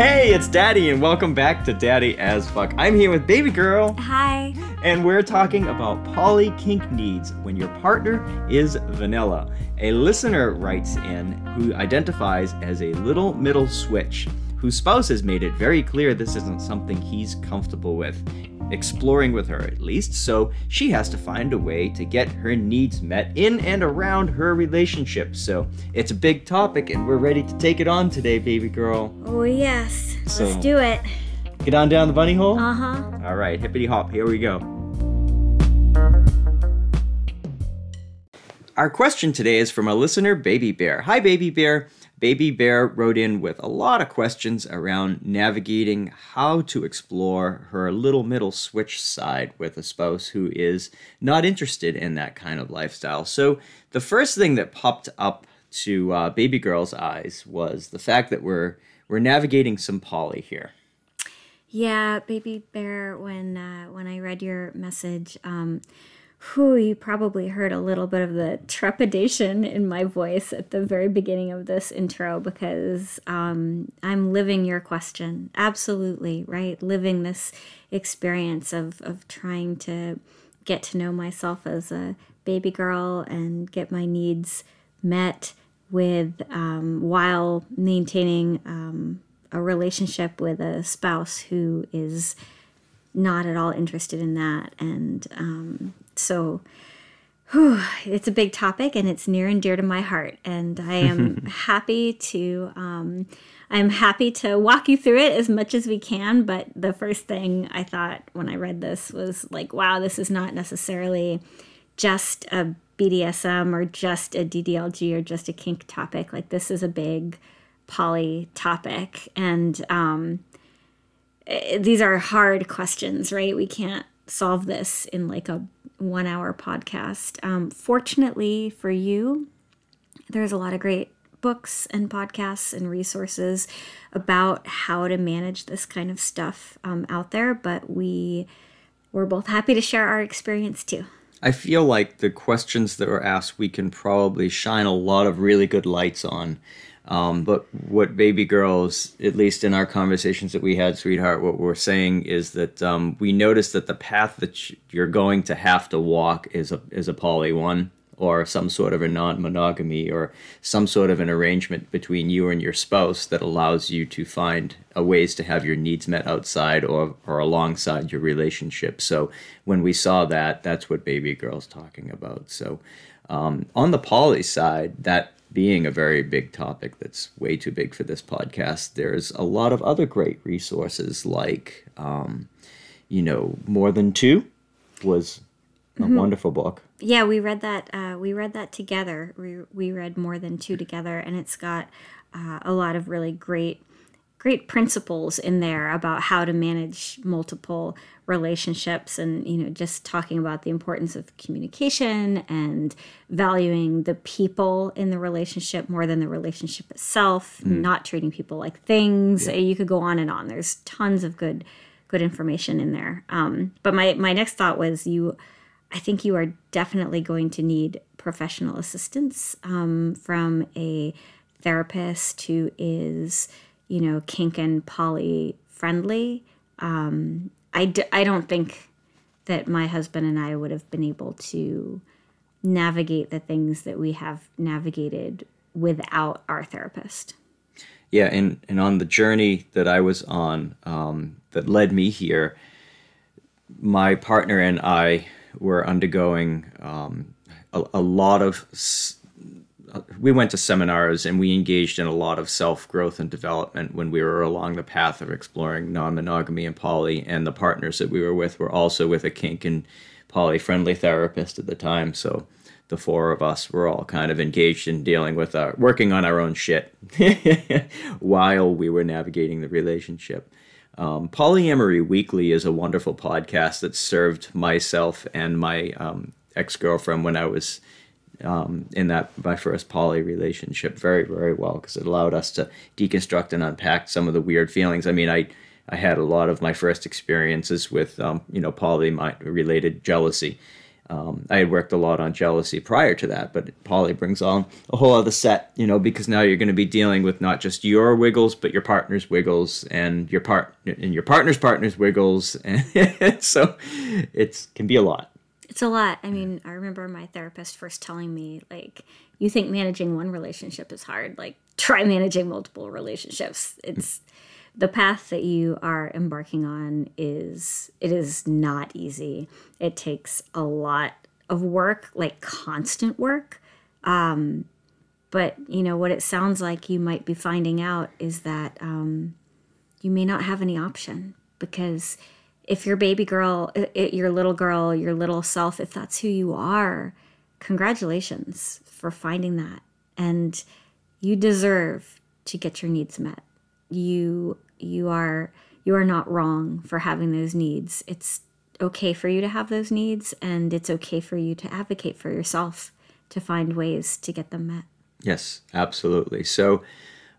Hey, it's Daddy, and welcome back to Daddy As Fuck. I'm here with Baby Girl. Hi. And we're talking about poly kink needs when your partner is vanilla. A listener writes in who identifies as a little middle switch, whose spouse has made it very clear this isn't something he's comfortable with, exploring with her at least, so she has to find a way to get her needs met in and around her relationship. So it's a big topic and we're ready to take it on today, baby girl. Oh yes, so, let's do it. Get on down the bunny hole? Uh-huh. All right, hippity hop, here we go. Our question today is from a listener, Baby Bear. Hi, Baby Bear. Baby Bear wrote in with a lot of questions around navigating how to explore her little middle switch side with a spouse who is not interested in that kind of lifestyle. So the first thing that popped up to Baby Girl's eyes was the fact that we're navigating some poly here. Yeah, Baby Bear, when I read your message, you probably heard a little bit of the trepidation in my voice at the very beginning of this intro because I'm living your question. Absolutely, right? Living this experience of trying to get to know myself as a baby girl and get my needs met with while maintaining a relationship with a spouse who is not at all interested in that. And So it's a big topic and it's near and dear to my heart. And I am happy to walk you through it as much as we can. But the first thing I thought when I read this was like, wow, this is not necessarily just a BDSM or just a DDLG or just a kink topic. Like this is a big poly topic. And these are hard questions, right? We can't solve this in like a 1 hour podcast. Fortunately for you, there's a lot of great books and podcasts and resources about how to manage this kind of stuff out there. But we're both happy to share our experience too. I feel like the questions that were asked, we can probably shine a lot of really good lights on. But what Baby Girls, at least in our conversations that we had, sweetheart, what we're saying is that we noticed that the path that you're going to have to walk is a poly one or some sort of a non-monogamy or some sort of an arrangement between you and your spouse that allows you to find ways to have your needs met outside or alongside your relationship. So when we saw that, that's what Baby Girl's talking about. So on the poly side, that being a very big topic that's way too big for this podcast, there's a lot of other great resources like, More Than Two was a wonderful book. Yeah, we read that. We read that together. We read More Than Two together, and it's got a lot of really great principles in there about how to manage multiple relationships and, just talking about the importance of communication and valuing the people in the relationship more than the relationship itself, not treating people like things. Yeah. You could go on and on. There's tons of good information in there. But my next thought was I think you are definitely going to need professional assistance from a therapist who is kink and poly friendly. I don't think that my husband and I would have been able to navigate the things that we have navigated without our therapist. Yeah, and on the journey that I was on that led me here, my partner and I were undergoing a lot of... We went to seminars and we engaged in a lot of self-growth and development when we were along the path of exploring non-monogamy and poly, and the partners that we were with were also with a kink and poly-friendly therapist at the time. So the four of us were all kind of engaged in dealing with working on our own shit while we were navigating the relationship. Polyamory Weekly is a wonderful podcast that served myself and my ex-girlfriend when I was in my first poly relationship very, very well, because it allowed us to deconstruct and unpack some of the weird feelings. I mean, I had a lot of my first experiences with, poly-related jealousy I had worked a lot on jealousy prior to that, but poly brings on a whole other set, you know, because now you're going to be dealing with not just your wiggles, but your partner's wiggles and your partner's partner's wiggles. And so it can be a lot. It's a lot. I mean, I remember my therapist first telling me, like, you think managing one relationship is hard, like, try managing multiple relationships. It's the path that you are embarking on is not easy. It takes a lot of work, like constant work. But, you know, what it sounds like you might be finding out is that you may not have any option, because if your baby girl, your little self, if that's who you are, congratulations for finding that. And you deserve to get your needs met. You are not wrong for having those needs. It's okay for you to have those needs, and it's okay for you to advocate for yourself to find ways to get them met. Yes, absolutely. So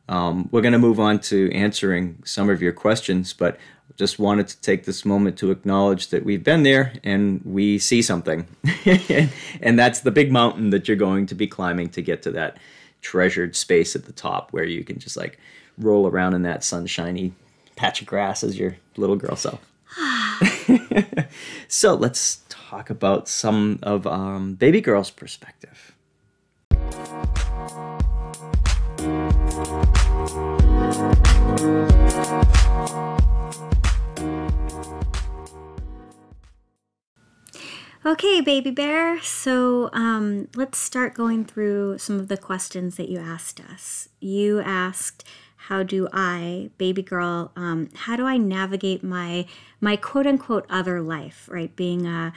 we're going to move on to answering some of your questions, but just wanted to take this moment to acknowledge that we've been there and we see something. And that's the big mountain that you're going to be climbing to get to that treasured space at the top where you can just like roll around in that sunshiny patch of grass as your little girl self. So let's talk about some of baby girl's perspective. Okay, baby bear. So let's start going through some of the questions that you asked us. You asked, how do I, baby girl, how do I navigate my quote unquote other life, right? Being a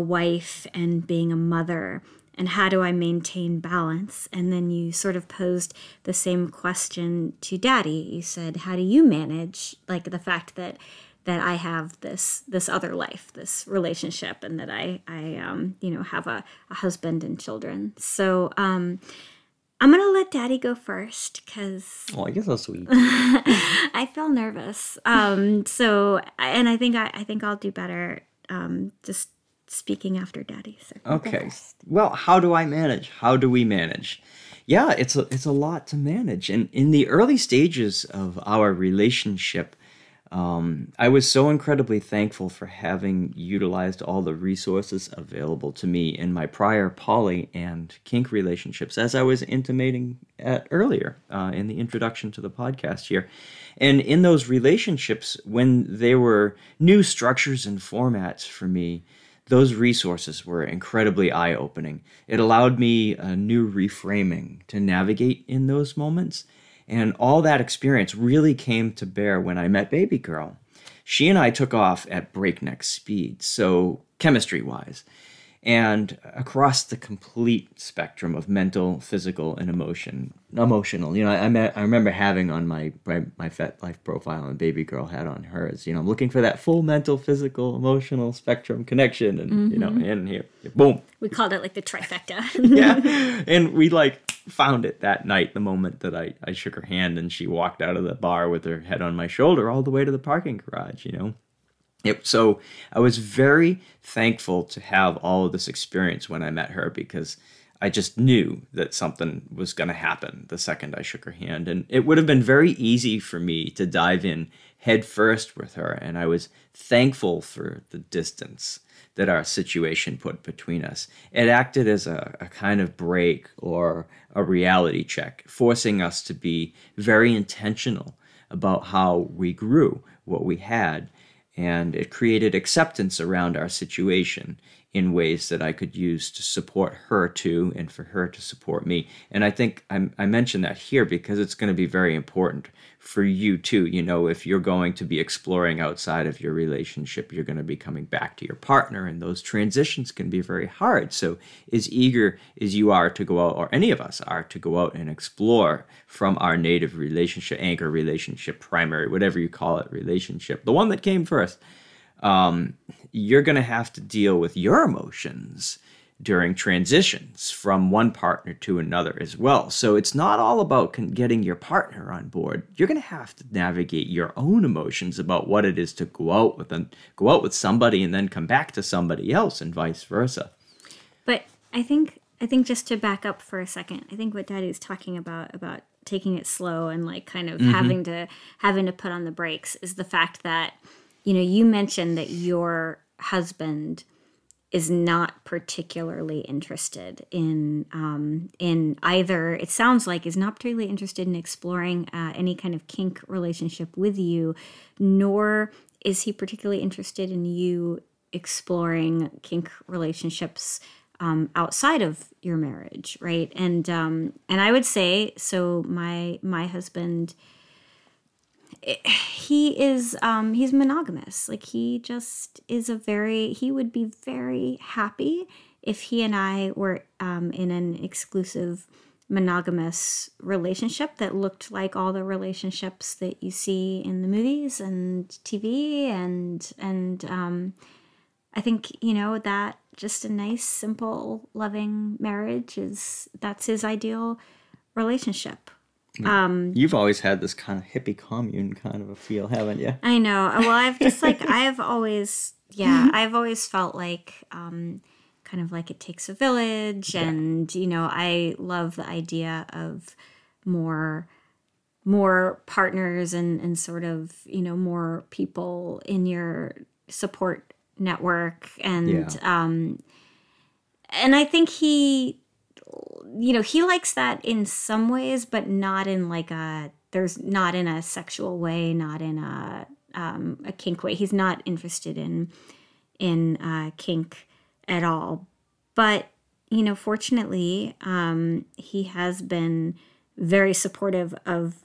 wife and being a mother, and how do I maintain balance? And then you sort of posed the same question to Daddy. You said, how do you manage like the fact that I have this other life, this relationship, and that I you know, have a husband and children. So I'm going to let Daddy go first because... Oh, you're so sweet. I feel nervous. And I think I'll do better just speaking after Daddy. So okay. Well, how do I manage? How do we manage? Yeah, it's a lot to manage. And in the early stages of our relationship, I was so incredibly thankful for having utilized all the resources available to me in my prior poly and kink relationships, as I was intimating at earlier in the introduction to the podcast here. And in those relationships, when they were new structures and formats for me, those resources were incredibly eye-opening. It allowed me a new reframing to navigate in those moments. And all that experience really came to bear when I met baby girl. She and I took off at breakneck speed, so chemistry-wise, and across the complete spectrum of mental, physical, and emotional. You know, I remember having on my Fet Life profile, and baby girl had on hers, you know, I'm looking for that full mental, physical, emotional spectrum connection, and, you know, and here, boom. We called it like the trifecta. Yeah, and we like... found it that night, the moment that I shook her hand and she walked out of the bar with her head on my shoulder all the way to the parking garage, you know. So I was very thankful to have all of this experience when I met her, because I just knew that something was going to happen the second I shook her hand. And it would have been very easy for me to dive in head first with her. And I was thankful for the distance that our situation put between us. It acted as a kind of break or a reality check, forcing us to be very intentional about how we grew, what we had, and it created acceptance around our situation in ways that I could use to support her too, and for her to support me. And I think I mention that here because it's going to be very important for you too. You know, if you're going to be exploring outside of your relationship, you're going to be coming back to your partner, and those transitions can be very hard. So as eager as you are to go out, or any of us are to go out and explore from our native relationship, anchor relationship, primary, whatever you call it, relationship, the one that came first, you're going to have to deal with your emotions during transitions from one partner to another as well. So it's not all about getting your partner on board. You're going to have to navigate your own emotions about what it is to go out with somebody and then come back to somebody else, and vice versa. But I think just to back up for a second, I think what Daddy's talking about taking it slow and like kind of having to put on the brakes is the fact that, you know, you mentioned that your husband is not particularly interested in either, it sounds like, is not particularly interested in exploring any kind of kink relationship with you, nor is he particularly interested in you exploring kink relationships outside of your marriage, right? And I would say, so my husband, he is he's monogamous. Like he just is he would be very happy if he and I were in an exclusive monogamous relationship that looked like all the relationships that you see in the movies and TV and I think, you know, that just a nice, simple, loving marriage that's his ideal relationship. You've always had this kind of hippie commune kind of a feel, haven't you? I know. Well, I've always felt like kind of like it takes a village, and, you know, I love the idea of more partners and sort of, you know, more people in your support network, and I think he, you know, he likes that in some ways, but not in like not in a sexual way, not in a kink way. He's not interested in kink at all. But, you know, fortunately, he has been very supportive of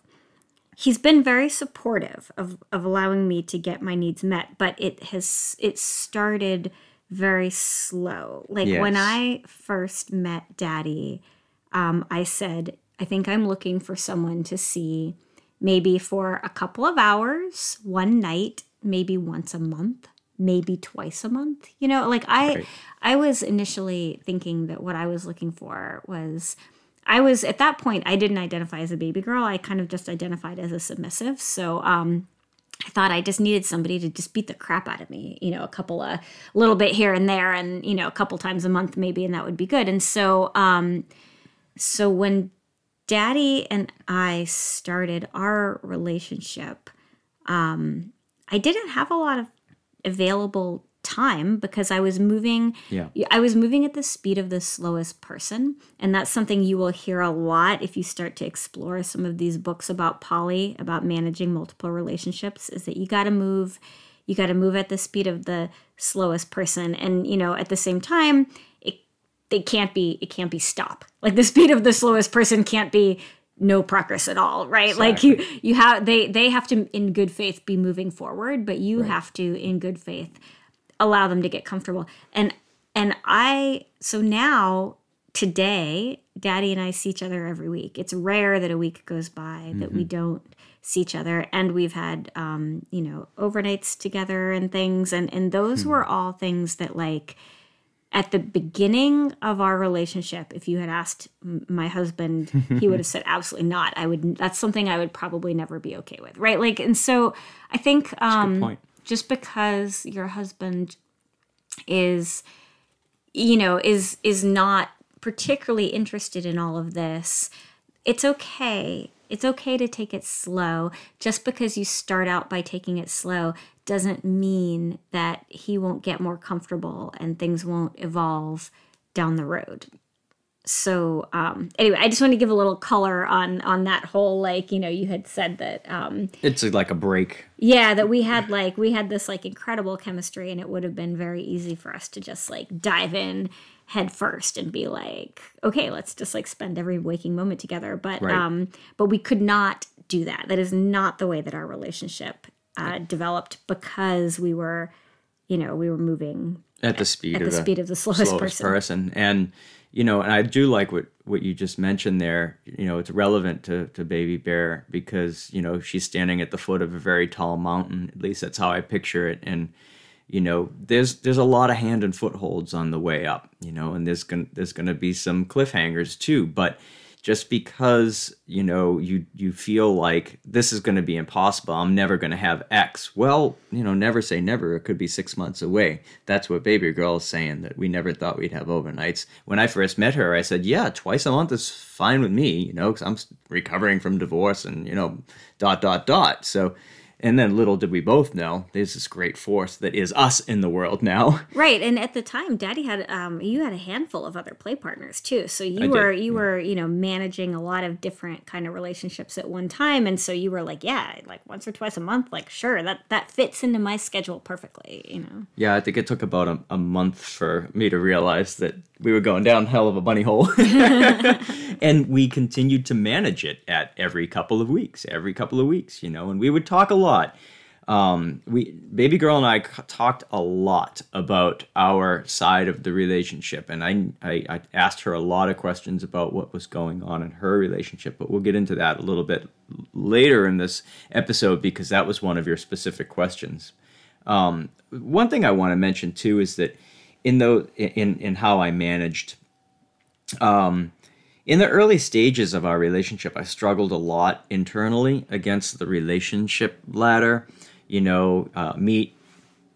allowing me to get my needs met, but it started very slow. Like, yes. When I first met Daddy, I said, I think I'm looking for someone to see maybe for a couple of hours, one night, maybe once a month, maybe twice a month. You know, like I was initially thinking that what I was looking for was, at that point, I didn't identify as a baby girl. I kind of just identified as a submissive. So, I thought I just needed somebody to just beat the crap out of me, you know, a little bit here and there, and, you know, a couple times a month maybe, and that would be good. And so, so when Daddy and I started our relationship, I didn't have a lot of available time because I was moving. Yeah. I was moving at the speed of the slowest person, and that's something you will hear a lot if you start to explore some of these books about poly, about managing multiple relationships, is that you got to move at the speed of the slowest person. And, you know, at the same time, it can't be stop. Like the speed of the slowest person can't be no progress at all, right? Exactly. Like you have they have to in good faith be moving forward, but you have to in good faith allow them to get comfortable. So now, today, Daddy and I see each other every week. It's rare that a week goes by that we don't see each other. And we've had, you know, overnights together and things. And those were all things that, like, at the beginning of our relationship, if you had asked my husband, he would have said, absolutely not. That's something I would probably never be okay with, right? Like, and so I think... that's a good point. Just because your husband is, you know, is not particularly interested in all of this, it's okay. It's okay to take it slow. Just because you start out by taking it slow doesn't mean that he won't get more comfortable and things won't evolve down the road. So anyway, I just want to give a little color on that whole, like, you know, you had said that it's like a break. Yeah, that we had this like incredible chemistry, and it would have been very easy for us to just like dive in head first and be like, okay, let's just like spend every waking moment together. But but we could not do that. That is not the way that our relationship developed, because we were, you know, we were moving at the speed of the slowest person. And, you know, and I do like what you just mentioned there. You know, it's relevant to Baby Bear because, you know, she's standing at the foot of a very tall mountain. At least that's how I picture it. And, you know, there's a lot of hand and footholds on the way up, you know, and there's gonna be some cliffhangers too. But just because, you know, you feel like this is going to be impossible. I'm never going to have X. Well, you know, never say never. It could be 6 months away. That's what Baby Girl is saying, that we never thought we'd have overnights. When I first met her, I said, yeah, twice a month is fine with me, you know, because I'm recovering from divorce and, you know, ... So, and then little did we both know, there's this great force that is us in the world now. Right, and at the time, Daddy had you had a handful of other play partners too. So you were you know, managing a lot of different kind of relationships at one time, and so you were like, yeah, like once or twice a month, like sure, that fits into my schedule perfectly, you know. Yeah, I think it took about a month for me to realize that we were going down hell of a bunny hole. And we continued to manage it at every couple of weeks, you know, and we would talk a lot. Baby Girl and I talked a lot about our side of the relationship, and I asked her a lot of questions about what was going on in her relationship, but we'll get into that a little bit later in this episode because that was one of your specific questions. One thing I want to mention too is that in how I managed, in the early stages of our relationship, I struggled a lot internally against the relationship ladder, you know, meet,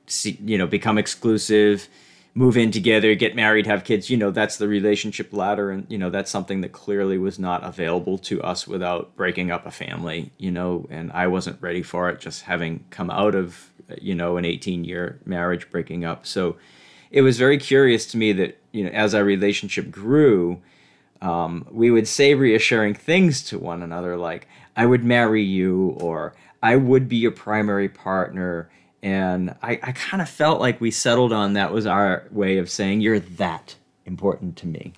see, you know, become exclusive, move in together, get married, have kids, you know, that's the relationship ladder. And, you know, that's something that clearly was not available to us without breaking up a family, you know, and I wasn't ready for it just having come out of, you know, an 18-year marriage breaking up. So it was very curious to me that, you know, as our relationship grew, we would say reassuring things to one another, like, I would marry you, or I would be your primary partner. And I kind of felt like we settled on that was our way of saying, you're that important to me,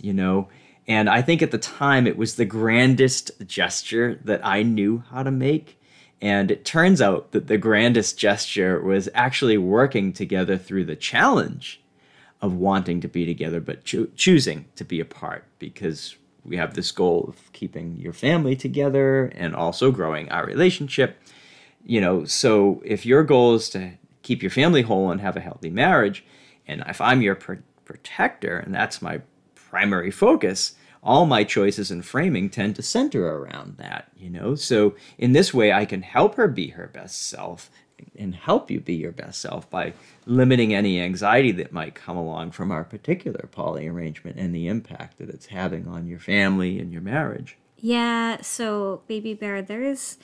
you know? And I think at the time it was the grandest gesture that I knew how to make. And it turns out that the grandest gesture was actually working together through the challenge of wanting to be together, but choosing to be apart, because we have this goal of keeping your family together and also growing our relationship. You know, so if your goal is to keep your family whole and have a healthy marriage, and if I'm your protector and that's my primary focus, all my choices and framing tend to center around that, you know? So in this way, I can help her be her best self and help you be your best self by limiting any anxiety that might come along from our particular poly arrangement and the impact that it's having on your family and your marriage. Yeah, so Baby Bear, there is,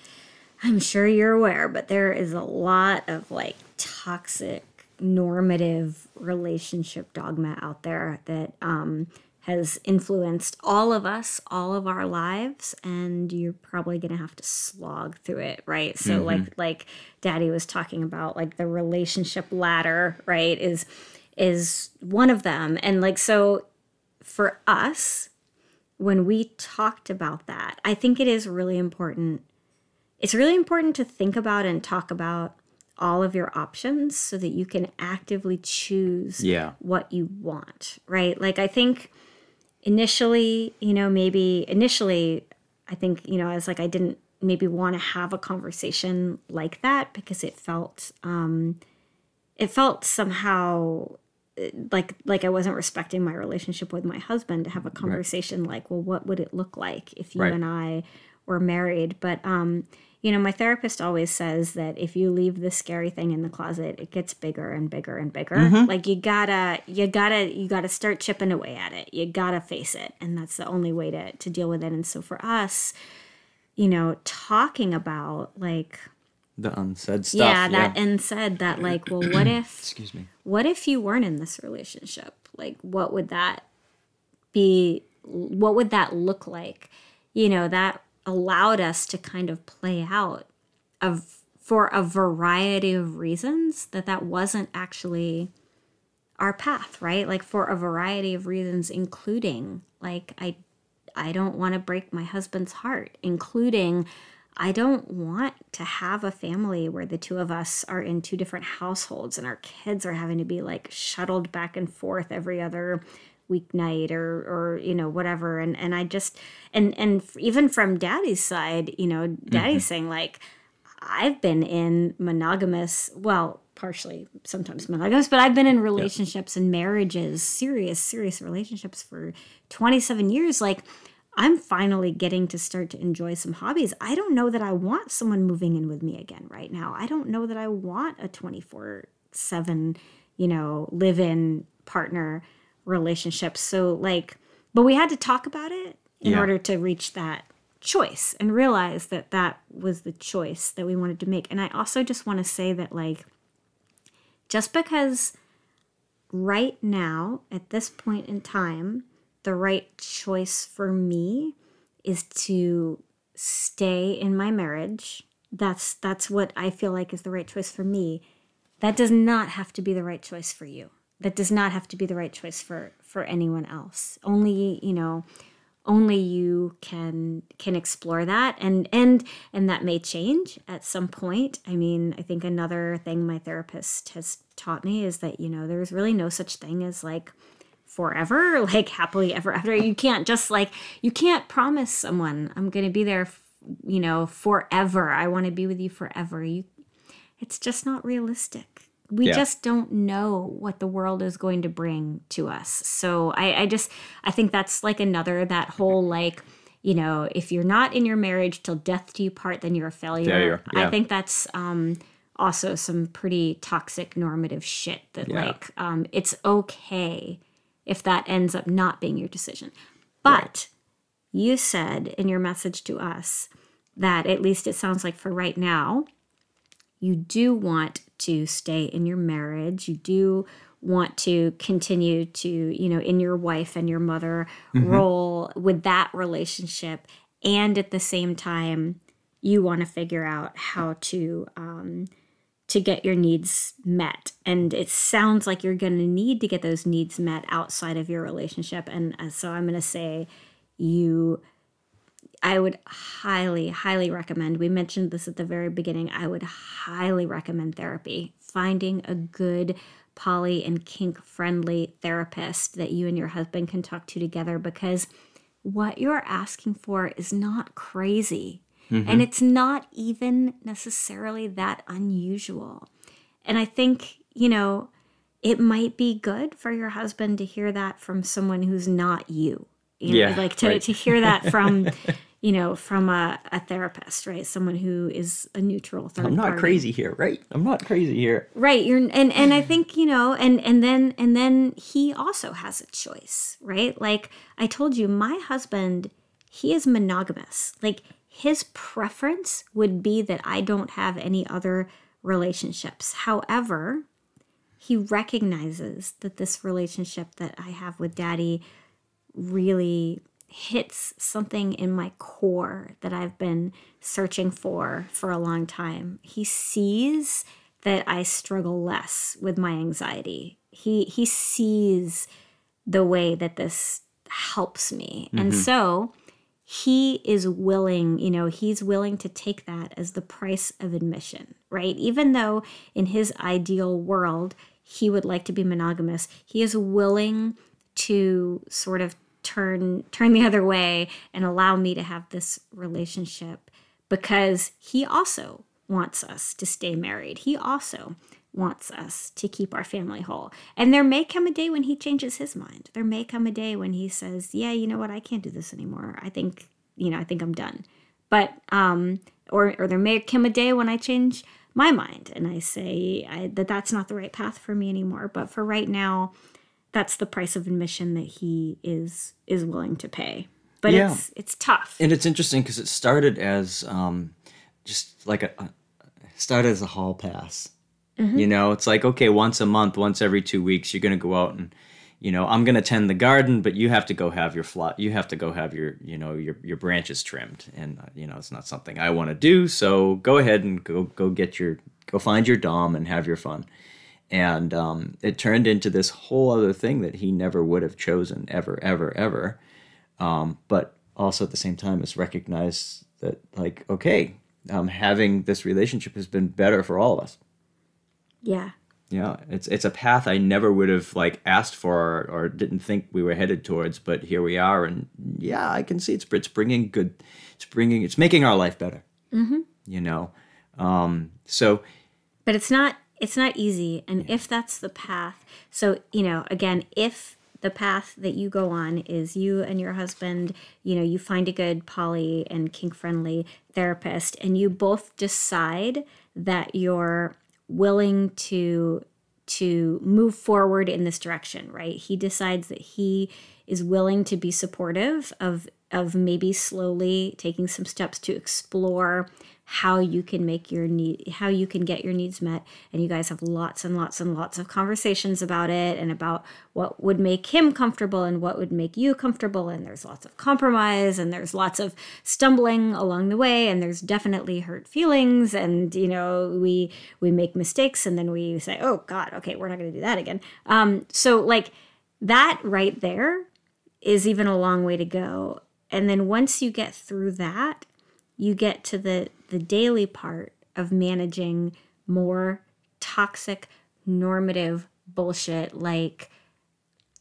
I'm sure you're aware, but there is a lot of like toxic, normative relationship dogma out there that has influenced all of us, all of our lives, and you're probably going to have to slog through it, right? So mm-hmm. like Daddy was talking about, like the relationship ladder, right, is one of them. And like, so for us, when we talked about that, I think it is really important. It's really important to think about and talk about all of your options so that you can actively choose what you want, right? Like, I think I didn't maybe want to have a conversation like that because it felt somehow like I wasn't respecting my relationship with my husband to have a conversation right. Like, well, what would it look like if you right. and I were married? But, you know, my therapist always says that if you leave the scary thing in the closet, it gets bigger and bigger and bigger. Mm-hmm. Like you gotta start chipping away at it. You gotta face it. And that's the only way to deal with it. And so for us, you know, talking about like the unsaid stuff. Yeah, that unsaid, that like, well, what if excuse me. What if you weren't in this relationship? Like what would that look like? You know, that allowed us to kind of play out for a variety of reasons that wasn't actually our path, right? Like for a variety of reasons, including like I don't want to break my husband's heart, including I don't want to have a family where the two of us are in two different households and our kids are having to be like shuttled back and forth every other weeknight or you know, whatever. And I just, and even from Daddy's side, you know, Daddy's mm-hmm. saying like, I've been in monogamous, well, partially sometimes monogamous, but I've been in relationships yep. and marriages, serious relationships for 27 years. Like I'm finally getting to start to enjoy some hobbies. I don't know that I want someone moving in with me again right now. I don't know that I want a 24/7, live-in partner relationship. So but we had to talk about it in order to reach that choice and realize that that was the choice that we wanted to make. And I also just want to say that just because right now at this point in time, the right choice for me is to stay in my marriage. That's what I feel like is the right choice for me. That does not have to be the right choice for you. That does not have to be the right choice for anyone else. Only you can explore that, and that may change at some point. I mean, I think another thing my therapist has taught me is that, there's really no such thing as forever, happily ever after. You can't just you can't promise someone I'm going to be there, forever. I want to be with you forever. It's just not realistic. We just don't know what the world is going to bring to us. So I think that's another, that whole if you're not in your marriage till death do you part, then you're a failure. Yeah. I think that's also some pretty toxic normative shit that it's okay if that ends up not being your decision. But you said in your message to us that, at least it sounds like for right now, you do want to stay in your marriage. You do want to continue to, in your wife and your mother role with that relationship. And at the same time, you want to figure out how to get your needs met. And it sounds like you're going to need to get those needs met outside of your relationship. And so I'm going to say I would highly, highly recommend, we mentioned this at the very beginning, I would highly recommend therapy. Finding a good poly and kink-friendly therapist that you and your husband can talk to together, because what you're asking for is not crazy. Mm-hmm. And it's not even necessarily that unusual. And I think, it might be good for your husband to hear that from someone who's not you. To hear that from, from a therapist, right? Someone who is a neutral third party. I'm not crazy here. Right. And I think, and then he also has a choice, right? I told you, my husband, he is monogamous. His preference would be that I don't have any other relationships. However, he recognizes that this relationship that I have with Daddy really hits something in my core that I've been searching for a long time. He sees that I struggle less with my anxiety. He sees the way that this helps me. Mm-hmm. And so he is willing, he's willing to take that as the price of admission, right? Even though in his ideal world, he would like to be monogamous, he is willing to sort of turn the other way and allow me to have this relationship, because he also wants us to stay married. He also wants us to keep our family whole. And there may come a day when he changes his mind. There may come a day when he says, yeah, you know what, I can't do this anymore. I think I'm done. But or there may come a day when I change my mind and I say that that's not the right path for me anymore. But for right now, that's the price of admission that he is willing to pay. But it's tough. And it's interesting because it started as a hall pass. Mm-hmm. It's okay, once a month, once every 2 weeks, you're going to go out and, I'm going to tend the garden, but you have to go have your your branches trimmed. And, it's not something I want to do. So go ahead and go find your dom and have your fun. And it turned into this whole other thing that he never would have chosen ever. But also at the same time, it's recognized that having this relationship has been better for all of us. Yeah. Yeah. It's a path I never would have asked for or didn't think we were headed towards, but here we are. And yeah, I can see it's bringing good. It's making our life better. Mm-hmm. But it's not easy. And if that's the path, so, again, if the path that you go on is you and your husband, you know, you find a good poly and kink-friendly therapist, and you both decide that you're willing to move forward in this direction, right? He decides that he is willing to be supportive of maybe slowly taking some steps to explore how you can make your how you can get your needs met, and you guys have lots and lots and lots of conversations about it and about what would make him comfortable and what would make you comfortable, and there's lots of compromise and there's lots of stumbling along the way, and there's definitely hurt feelings, and you know, we make mistakes and then we say, oh God, okay, we're not going to do that again. So like that right there is even a long way to go. And then once you get through that, you get to the daily part of managing more toxic, normative bullshit. Like,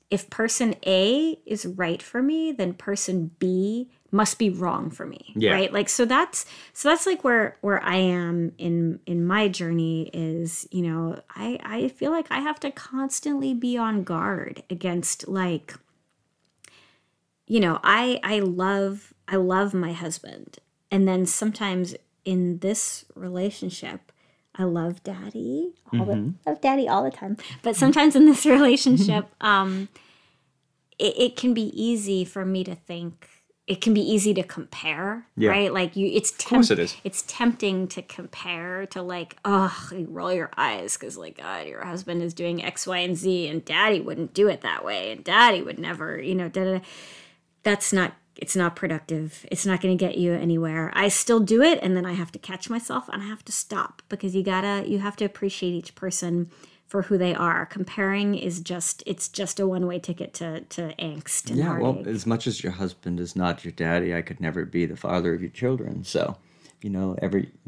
if person A is right for me, then person B must be wrong for me, yeah. Right? Like, so that's like where I am in my journey is, you know, I feel like I have to constantly be on guard against, like, you know, I love my husband. And then sometimes in this relationship, I love daddy. Love daddy all the time. But sometimes in this relationship, it can be easy for me to think. It can be easy to compare, yeah. Right? Like it's tempting to compare to, like, oh, you roll your eyes because, like, God, your husband is doing X, Y, and Z, and daddy wouldn't do it that way, and daddy would never, you know, da-da-da. That's not. It's not productive. It's not going to get you anywhere. I still do it, and then I have to catch myself, and I have to stop, because you have to appreciate each person for who they are. Comparing is just a one-way ticket to angst and heartache. Well, as much as your husband is not your daddy, I could never be the father of your children. So, you know,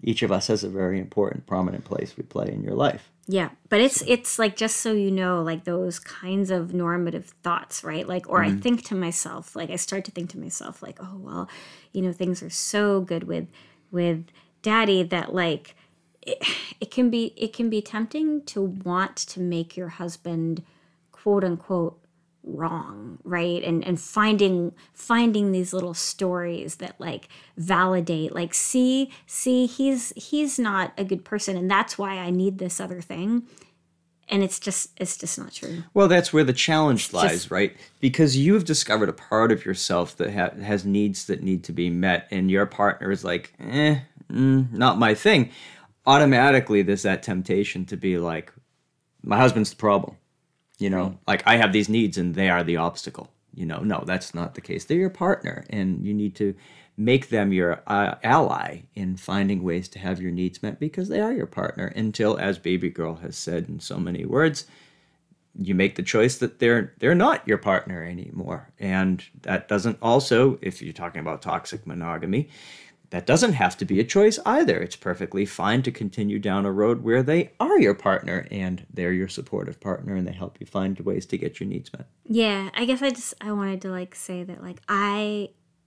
each of us has a very important, prominent place we play in your life. Yeah, but it's like, just so you know, like those kinds of normative thoughts, right? Like, or I think to myself, like I start to think to myself, like, oh, well, you know, things are so good with daddy that, like, it can be tempting to want to make your husband, quote unquote, wrong, right? And finding these little stories that, like, validate, like, see he's not a good person, and that's why I need this other thing. And it's just not true. Well, that's where the challenge lies, right? Because you've discovered a part of yourself that has needs that need to be met, and your partner is like, not my thing. Automatically there's that temptation to be like, my husband's the problem. You know, like, I have these needs and they are the obstacle. You know, no, that's not the case. They're your partner, and you need to make them your ally in finding ways to have your needs met, because they are your partner until, as Baby Girl has said in so many words, you make the choice that they're not your partner anymore. And that doesn't also, if you're talking about toxic monogamy, that doesn't have to be a choice either. It's perfectly fine to continue down a road where they are your partner and they're your supportive partner and they help you find ways to get your needs met. Yeah, I guess I wanted to, like, say that, like,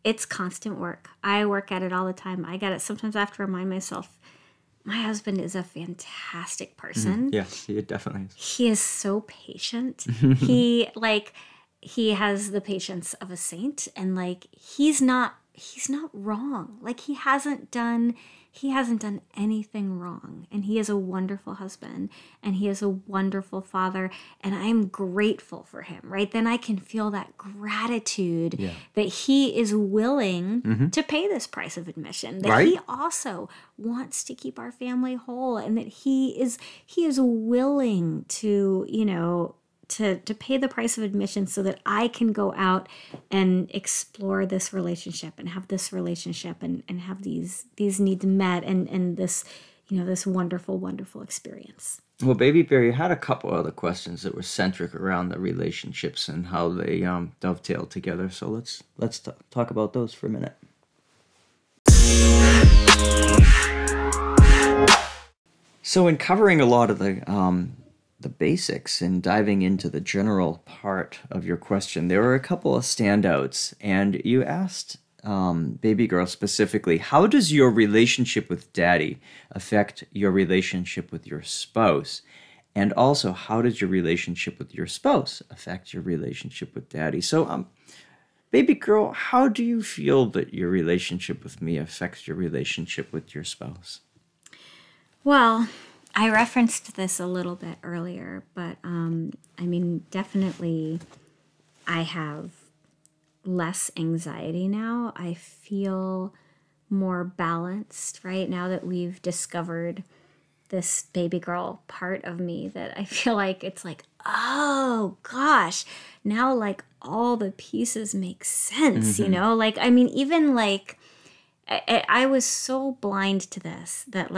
it's constant work. I work at it all the time. Sometimes I have to remind myself, my husband is a fantastic person. Yes, he definitely is. He is so patient. He has the patience of a saint, and, like, he's not wrong. Like, he hasn't done anything wrong. And he is a wonderful husband, and he is a wonderful father. And I'm grateful for him, right? Then I can feel that gratitude that he is willing to pay this price of admission. That he also wants to keep our family whole, and that he is willing to, you know, to pay the price of admission so that I can go out and explore this relationship and have this relationship and have these needs met and this, you know, this wonderful, wonderful experience. Well, Baby Bear, you had a couple other questions that were centric around the relationships and how they dovetail together. So let's talk about those for a minute. So in covering a lot of the basics and diving into the general part of your question, there were a couple of standouts, and you asked Baby Girl specifically, how does your relationship with daddy affect your relationship with your spouse? And also, how did your relationship with your spouse affect your relationship with Daddy? So, baby girl, how do you feel that your relationship with me affects your relationship with your spouse? Well, I referenced this a little bit earlier, but I mean, definitely I have less anxiety now. I feel more balanced, right? Now that we've discovered this baby girl part of me that I feel like it's like, oh gosh, now like all the pieces make sense, you know? Like, I mean, even like, I was so blind to this that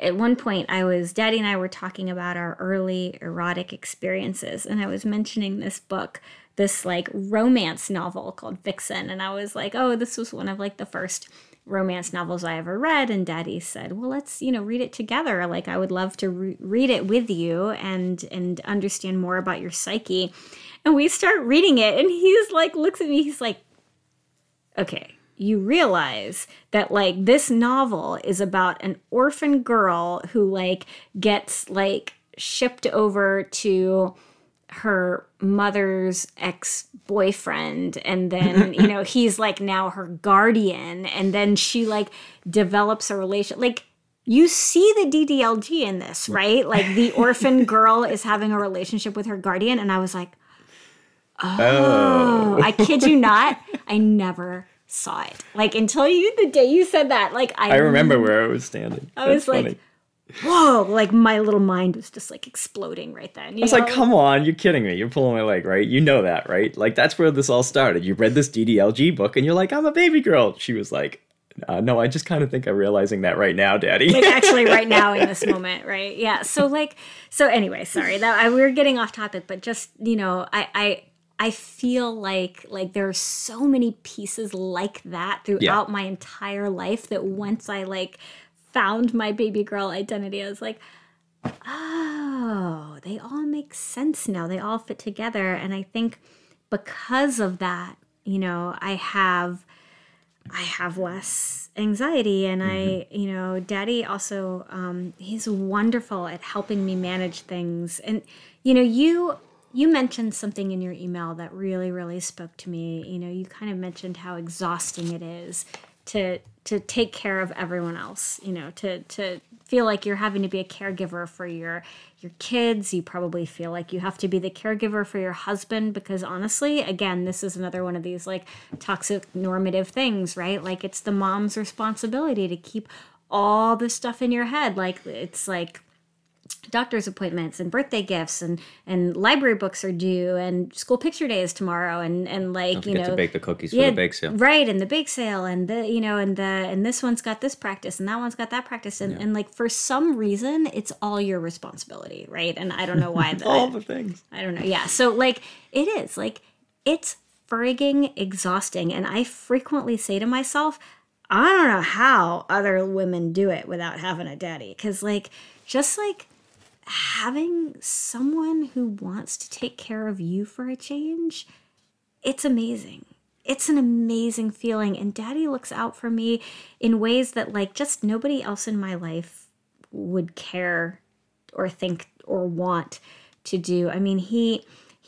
at one point Daddy and I were talking about our early erotic experiences, and I was mentioning this book, this like romance novel called Vixen, and I was like, oh, this was one of like the first romance novels I ever read, and Daddy said, well, let's, you know, read it together. Like, I would love to read it with you and understand more about your psyche. And we start reading it, and he's like, looks at me, he's like, okay, you realize that like this novel is about an orphan girl who like gets like shipped over to her mother's ex-boyfriend, and then, you know, he's like now her guardian, and then she like develops a relation. Like, you see the DDLG in this, right? Like, the orphan girl is having a relationship with her guardian, and I was like, oh. I kid you not, I never saw it. Like, until the day you said that, like, I remember where I was standing. I was like, funny. Whoa, like my little mind was just like exploding right then. I was like, come on, you're kidding me. You're pulling my leg, right? You know that, right? Like, that's where this all started. You read this DDLG book and you're like, I'm a baby girl. She was like, no, I just kind of think I'm realizing that right now, Daddy. Like, actually right now in this moment, right? Yeah. So anyway, sorry that we were getting off topic, but just, you know, I feel like there are so many pieces like that throughout my entire life that once I like found my baby girl identity, I was like, oh, they all make sense now. They all fit together. And I think because of that, you know, I have less anxiety, and I, you know, Daddy also, he's wonderful at helping me manage things. And, you know, you mentioned something in your email that really, really spoke to me. You know, you kind of mentioned how exhausting it is to take care of everyone else, you know, to feel like you're having to be a caregiver for your kids. You probably feel like you have to be the caregiver for your husband, because honestly, again, this is another one of these like toxic normative things, right? Like, it's the mom's responsibility to keep all the stuff in your head. Like, it's like doctor's appointments and birthday gifts and library books are due, and school picture day is tomorrow, and like, don't, you know, to bake the cookies for the bake sale, right? And the bake sale, and the, you know, and this one's got this practice and that one's got that practice, and like, for some reason, it's all your responsibility, right? And I don't know why. All the things. I don't know. Yeah. So like, it is like, it's frigging exhausting, and I frequently say to myself, I don't know how other women do it without having a daddy, because like, just like having someone who wants to take care of you for a change, it's amazing. It's an amazing feeling. And Daddy looks out for me in ways that like just nobody else in my life would care or think or want to do. I mean, he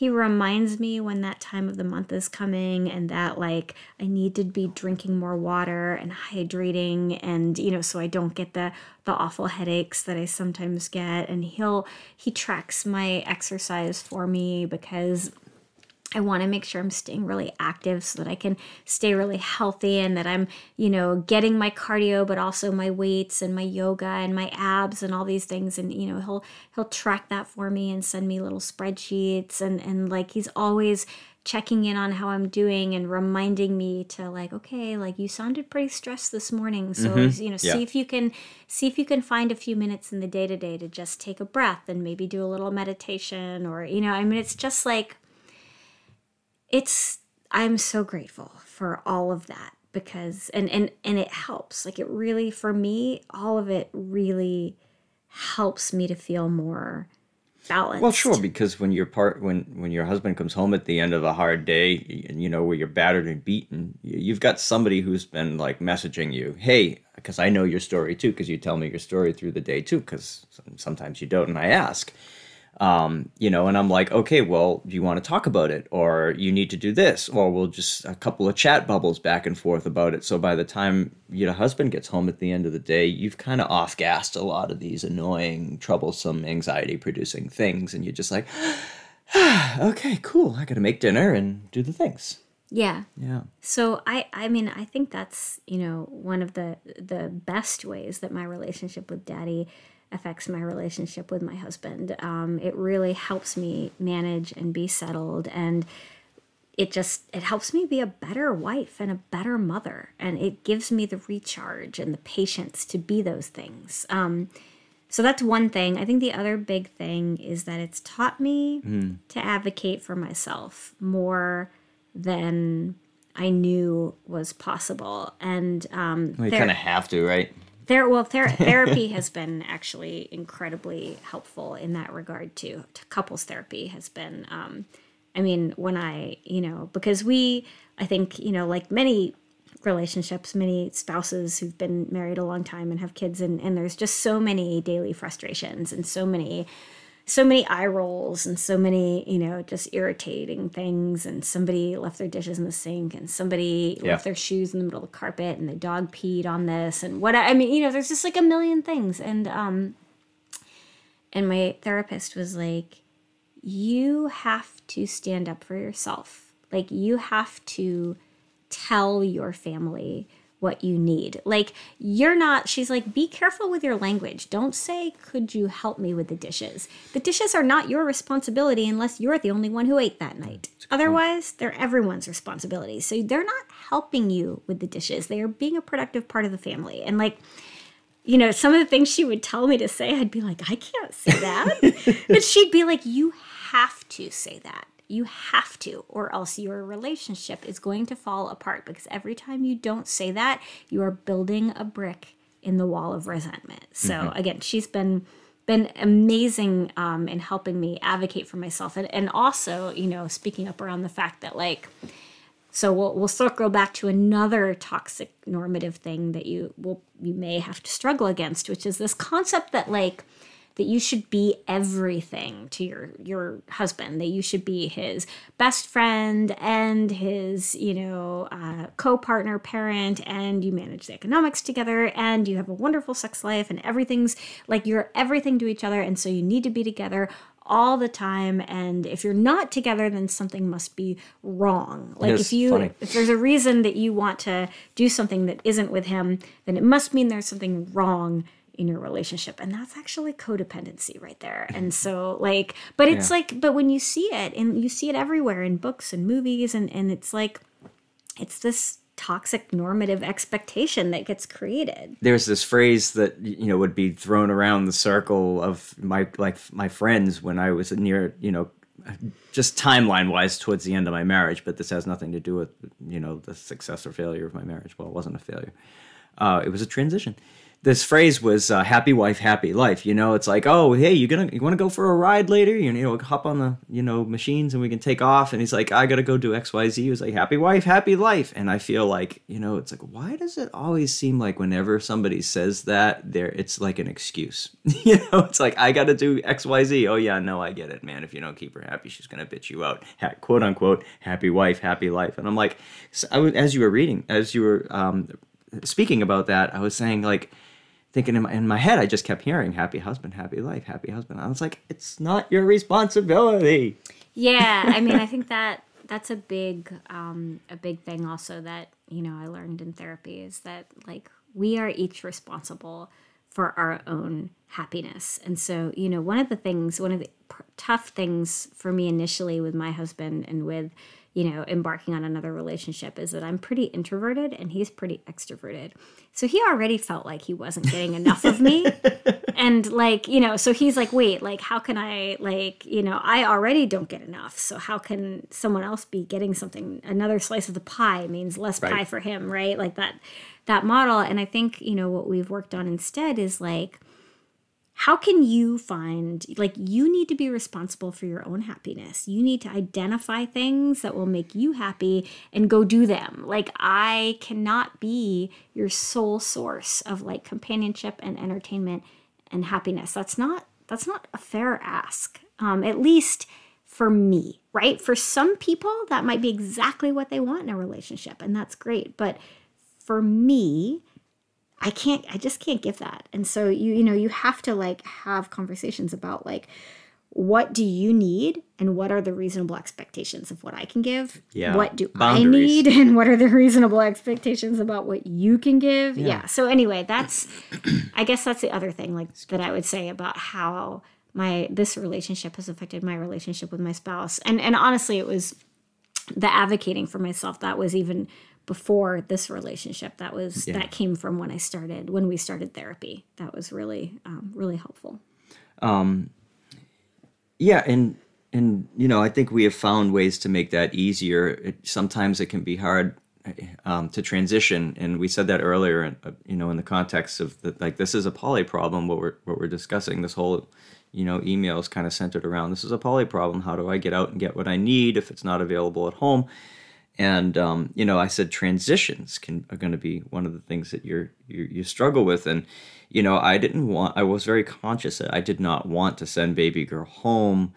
reminds me when that time of the month is coming, and that like I need to be drinking more water and hydrating, and, you know, so I don't get the awful headaches that I sometimes get. And he tracks my exercise for me, because I want to make sure I'm staying really active so that I can stay really healthy, and that I'm, you know, getting my cardio, but also my weights and my yoga and my abs and all these things. And, you know, he'll track that for me and send me little spreadsheets, and like, he's always checking in on how I'm doing and reminding me to like, okay, like, you sounded pretty stressed this morning. So, you know, see if you can find a few minutes in the day to day to just take a breath and maybe do a little meditation, or, you know, I mean, it's just like, I'm so grateful for all of that, because, and it helps. Like, it really, for me, all of it really helps me to feel more balanced. Well, sure, because when your husband comes home at the end of a hard day, you know, where you're battered and beaten, you've got somebody who's been like messaging you, hey, because I know your story too, because you tell me your story through the day too, because sometimes you don't, and I ask, you know, and I'm like, okay, well, do you want to talk about it, or you need to do this, or we'll just a couple of chat bubbles back and forth about it. So by the time your husband gets home at the end of the day, you've kind of off-gassed a lot of these annoying, troublesome, anxiety-producing things, and you're just like, okay, cool, I got to make dinner and do the things. Yeah. Yeah. So I mean, I think that's, you know, one of the best ways that my relationship with Daddy affects my relationship with my husband. It really helps me manage and be settled, and it helps me be a better wife and a better mother, and it gives me the recharge and the patience to be those things. So that's one thing. I think the other big thing is that it's taught me to advocate for myself more than I knew was possible. And you kind of have to, right? Therapy has been actually incredibly helpful in that regard too. Couples therapy has been, I mean, when I, you know, because I think, you know, like many relationships, many spouses who've been married a long time and have kids, and there's just so many daily frustrations and so many eye rolls and so many, you know, just irritating things, and somebody left their dishes in the sink, and somebody left their shoes in the middle of the carpet, and the dog peed on this, and I mean, you know, there's just like a million things. And my therapist was like, you have to stand up for yourself. Like, you have to tell your family what you need. Like, she's like, be careful with your language. Don't say, could you help me with the dishes? The dishes are not your responsibility unless you're the only one who ate that night. Otherwise, they're everyone's responsibility. So they're not helping you with the dishes. They are being a productive part of the family. And like, you know, some of the things she would tell me to say, I'd be like, I can't say that. But she'd be like, you have to say that. You have to, or else your relationship is going to fall apart, because every time you don't say that, you are building a brick in the wall of resentment. So again, she's been amazing in helping me advocate for myself. And also, you know, speaking up around the fact that, like, so we'll circle back to another toxic normative thing that you may have to struggle against, which is this concept that, like, that you should be everything to your husband, that you should be his best friend and his, you know, co-partner, parent, and you manage the economics together, and you have a wonderful sex life, and everything's like, you're everything to each other, and so you need to be together all the time, and if you're not together, then something must be wrong. Like, if there's a reason that you want to do something that isn't with him, then it must mean there's something wrong in your relationship. And that's actually codependency right there. And so, like, but it's like, but when you see it, and you see it everywhere in books and movies, and it's like, it's this toxic normative expectation that gets created. There's this phrase that, you know, would be thrown around the circle of my friends when I was near, you know, just timeline-wise towards the end of my marriage, but this has nothing to do with, you know, the success or failure of my marriage. Well, it wasn't a failure. It was a transition. This phrase was happy wife, happy life. You know, it's like, oh, hey, you want to go for a ride later? You know, hop on the, you know, machines and we can take off. And he's like, I got to go do X, Y, Z. He was like, happy wife, happy life. And I feel like, you know, it's like, why does it always seem like whenever somebody says that, it's like an excuse? You know, it's like, I got to do X, Y, Z. Oh, yeah, no, I get it, man. If you don't keep her happy, she's going to bitch you out. Quote, unquote, happy wife, happy life. And I'm like, so as you were speaking about that, I was saying, like, thinking in my head, I just kept hearing happy husband, happy life, happy husband. I was like, it's not your responsibility. Yeah, I mean, I think that's a big thing also that, you know, I learned in therapy is that, like, we are each responsible for our own happiness. And so, you know, one of the tough things for me initially with my husband and with, you know, embarking on another relationship is that I'm pretty introverted and he's pretty extroverted. So he already felt like he wasn't getting enough of me. And, like, you know, so he's like, wait, like, how can I, like, you know, I already don't get enough. So how can someone else be getting something? Another slice of the pie means less pie for him, right? Like that model. And I think, you know, what we've worked on instead is, like, how can you find, like, you need to be responsible for your own happiness. You need to identify things that will make you happy and go do them. Like, I cannot be your sole source of, like, companionship and entertainment and happiness. That's not a fair ask, at least for me, right? For some people, that might be exactly what they want in a relationship, and that's great. But for me, I just can't give that. And so, you know, you have to, like, have conversations about, like, what do you need and what are the reasonable expectations of what I can give? Yeah. What do boundaries. I need and what are the reasonable expectations about what you can give? Yeah. So anyway, that's, I guess that's the other thing, like, that I would say about how this relationship has affected my relationship with my spouse. And honestly, it was the advocating for myself that was even before this relationship, that came from when we started therapy. That was really, really helpful. Yeah. And, you know, I think we have found ways to make that easier. Sometimes it can be hard, to transition. And we said that earlier, you know, in the context of this is a poly problem. What we're discussing, this whole, you know, email is kind of centered around, this is a poly problem. How do I get out and get what I need if it's not available at home? And, you know, I said transitions are going to be one of the things that you struggle with. And, you know, I was very conscious that I did not want to send baby girl home,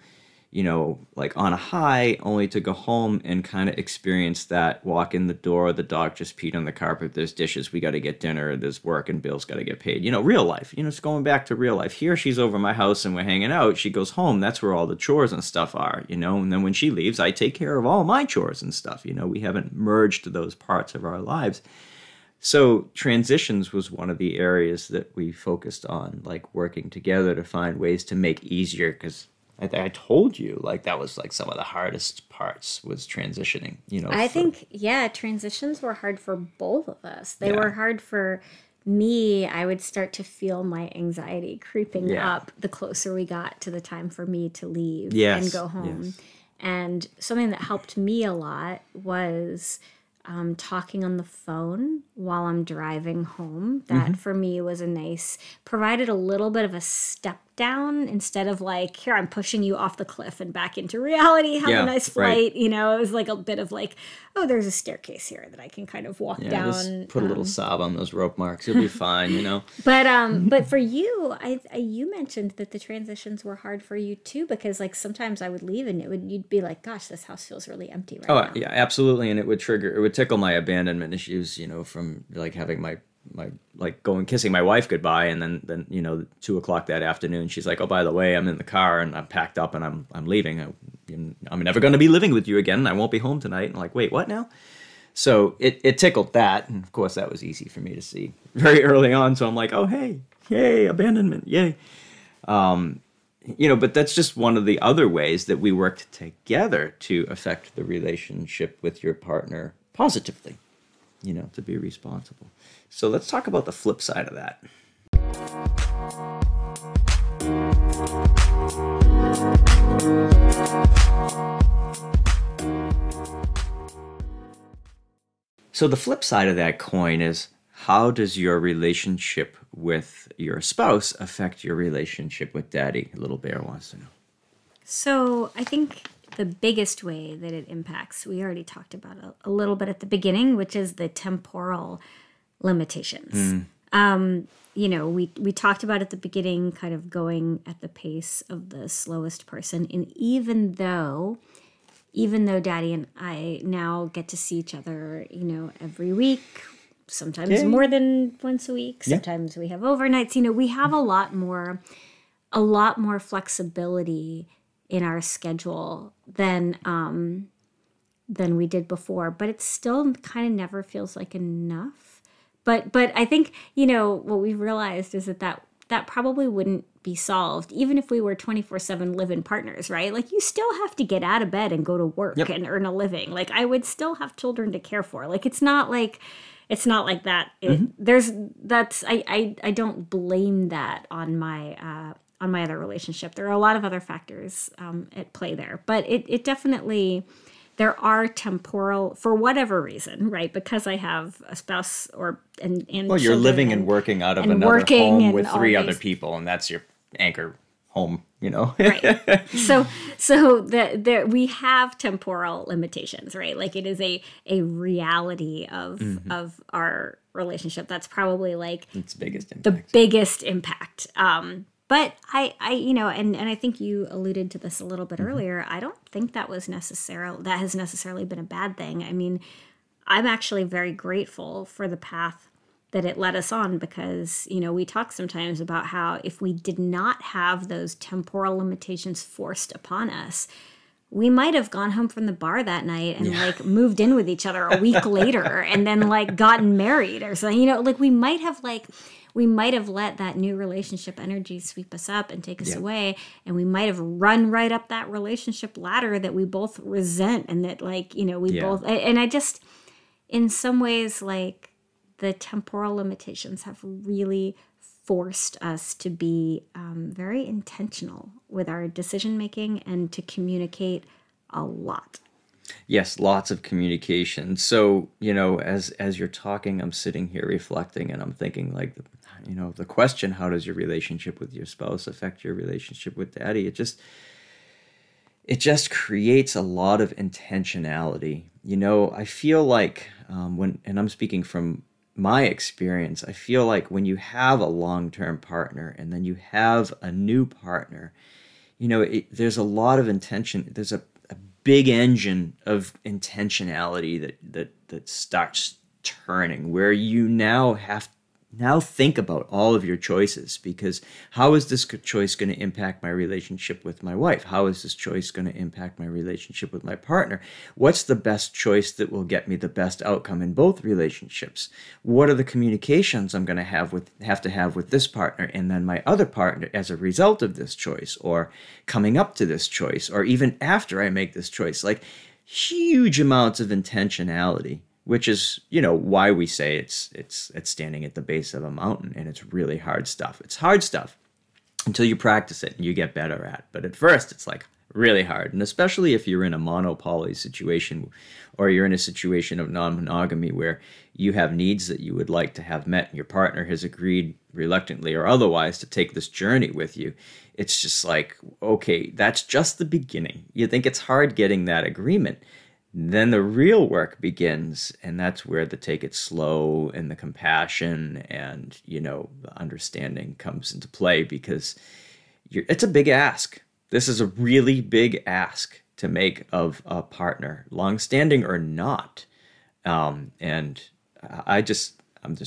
you know, like on a high, only to go home and kind of experience that walk in the door. The dog just peed on the carpet. There's dishes. We got to get dinner. There's work and bills got to get paid. You know, real life. You know, it's going back to real life. Here she's over my house and we're hanging out. She goes home. That's where all the chores and stuff are, you know. And then when she leaves, I take care of all my chores and stuff. You know, we haven't merged those parts of our lives. So transitions was one of the areas that we focused on, like working together to find ways to make easier, because I told you, like, that was, like, some of the hardest parts was transitioning, you know. I think transitions were hard for both of us. They were hard for me. I would start to feel my anxiety creeping up the closer we got to the time for me to leave and go home. Yes. And something that helped me a lot was talking on the phone while I'm driving home. That for me was provided a little bit of a step down instead of, like, here, I'm pushing you off the cliff and back into reality. Have a nice flight. Right. You know, it was like a bit of, like, oh, there's a staircase here that I can kind of walk down. Just put a little sob on those rope marks. You'll be fine, you know. But for you, you mentioned that the transitions were hard for you too, because, like, sometimes I would leave and you'd be like, gosh, this house feels really empty right now. Yeah, absolutely. And it would tickle my abandonment issues, you know, from, like, having my like going kissing my wife goodbye, and then you know, 2:00 that afternoon she's like, oh, by the way, I'm in the car and I'm packed up and I'm leaving. I'm never going to be living with you again. I won't be home tonight. And, like, wait, what now? So it tickled that, and of course that was easy for me to see very early on. So I'm like, oh, hey, yay, abandonment, yay. You know, but that's just one of the other ways that we worked together to affect the relationship with your partner positively, you know, to be responsible. So let's talk about the flip side of that. So the flip side of that coin is, how does your relationship with your spouse affect your relationship with Daddy? Little Bear wants to know. So I think the biggest way that it impacts, we already talked about a little bit at the beginning, which is the temporal limitations. You know, we talked about at the beginning kind of going at the pace of the slowest person. And even though Daddy and I now get to see each other, you know, every week, sometimes more than once a week, sometimes we have overnights, you know, we have a lot more flexibility in our schedule than we did before, but it still kind of never feels like enough. But I think, you know, what we've realized is that probably wouldn't be solved even if we were 24/7 live-in partners, right? Like, you still have to get out of bed and go to work and earn a living. Like, I would still have children to care for. Like, it's not like that. I don't blame that on my other relationship. There are a lot of other factors at play there, but it definitely. There are temporal, for whatever reason, right? Because I have a spouse and you're living and working out of another home with three other people, and that's your anchor home, you know. Right. So that we have temporal limitations, right? Like it is a reality of our relationship. That's probably like the biggest impact. But I you know, and I think you alluded to this a little bit earlier. I don't think that has necessarily been a bad thing. I mean, I'm actually very grateful for the path that it led us on, because, you know, we talk sometimes about how if we did not have those temporal limitations forced upon us, we might have gone home from the bar that night and like moved in with each other a week later and then like gotten married or something, you know, like we might have let that new relationship energy sweep us up and take us away. And we might have run right up that relationship ladder that we both resent and that, like, you know, we both, and I just, in some ways, like the temporal limitations have really forced us to be very intentional with our decision making and to communicate a lot. Yes, lots of communication. So, you know, as you're talking, I'm sitting here reflecting and I'm thinking, like, you know, the question, how does your relationship with your spouse affect your relationship with Daddy? It just creates a lot of intentionality. You know, I feel like I'm speaking from my experience, I feel like when you have a long-term partner and then you have a new partner, you know, there's a lot of intention. There's a big engine of intentionality that starts turning, where you now think about all of your choices, because how is this choice going to impact my relationship with my wife? How is this choice going to impact my relationship with my partner? What's the best choice that will get me the best outcome in both relationships? What are the communications I'm going to have to have with this partner and then my other partner as a result of this choice, or coming up to this choice, or even after I make this choice? Like huge amounts of intentionality, which is, you know, why we say it's standing at the base of a mountain, and it's really hard stuff. It's hard stuff until you practice it and you get better at it. But at first, it's like really hard. And especially if you're in a monopoly situation, or you're in a situation of non-monogamy where you have needs that you would like to have met and your partner has agreed reluctantly or otherwise to take this journey with you. It's just like, okay, that's just the beginning. You think it's hard getting that agreement. Then the real work begins, and that's where the take it slow and the compassion and, you know, the understanding comes into play, because it's a big ask. This is a really big ask to make of a partner, longstanding or not. And I'm just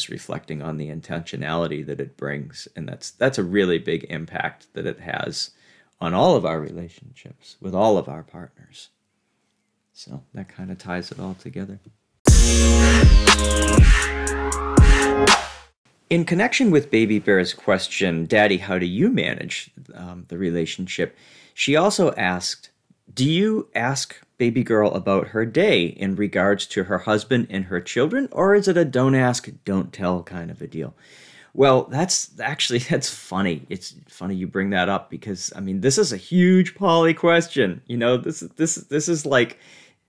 reflecting on the intentionality that it brings, and that's a really big impact that it has on all of our relationships with all of our partners. So that kind of ties it all together. In connection with Baby Bear's question, Daddy, how do you manage the relationship? She also asked, do you ask Baby Girl about her day in regards to her husband and her children? Or is it a don't ask, don't tell kind of a deal? Well, that's funny. It's funny you bring that up, because, I mean, this is a huge poly question. You know, this is like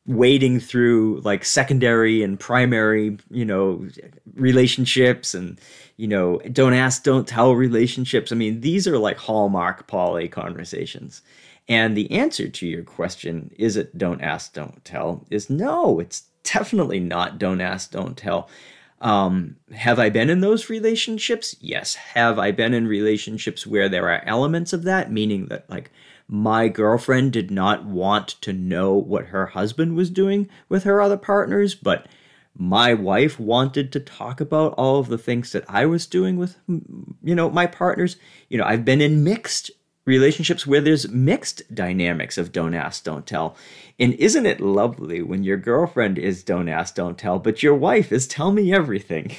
wading through like secondary and primary, you know, relationships and, you know, don't ask, don't tell relationships. I mean, these are like hallmark poly conversations. And the answer to your question, is it don't ask, don't tell, is no, it's definitely not don't ask, don't tell. Have I been in those relationships? Yes. Have I been in relationships where there are elements of that, meaning that, like, my girlfriend did not want to know what her husband was doing with her other partners, but my wife wanted to talk about all of the things that I was doing with, you know, my partners. You know, I've been in mixed relationships where there's mixed dynamics of don't ask, don't tell. And isn't it lovely when your girlfriend is don't ask, don't tell, but your wife is tell me everything?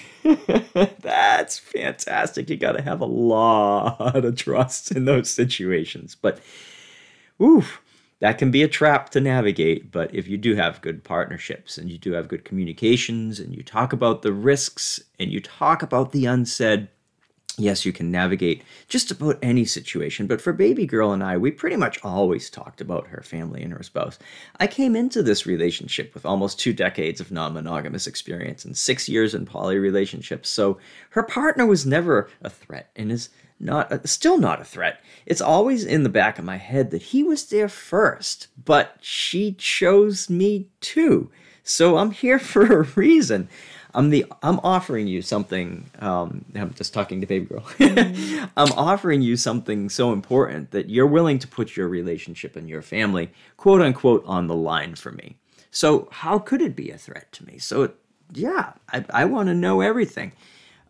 That's fantastic. You got to have a lot of trust in those situations. But oof, that can be a trap to navigate. But if you do have good partnerships and you do have good communications and you talk about the risks and you talk about the unsaid, Yes, you can navigate just about any situation, but for baby girl and I, we pretty much always talked about her family and her spouse. I came into this relationship with almost 2 decades of non-monogamous experience and 6 years in poly relationships, so her partner was never a threat and is still not a threat. It's always in the back of my head that he was there first, but she chose me too, so I'm here for a reason. I'm offering you something. I'm just talking to baby girl. I'm offering you something so important that you're willing to put your relationship and your family, quote unquote, on the line for me. So how could it be a threat to me? So yeah, I want to know everything.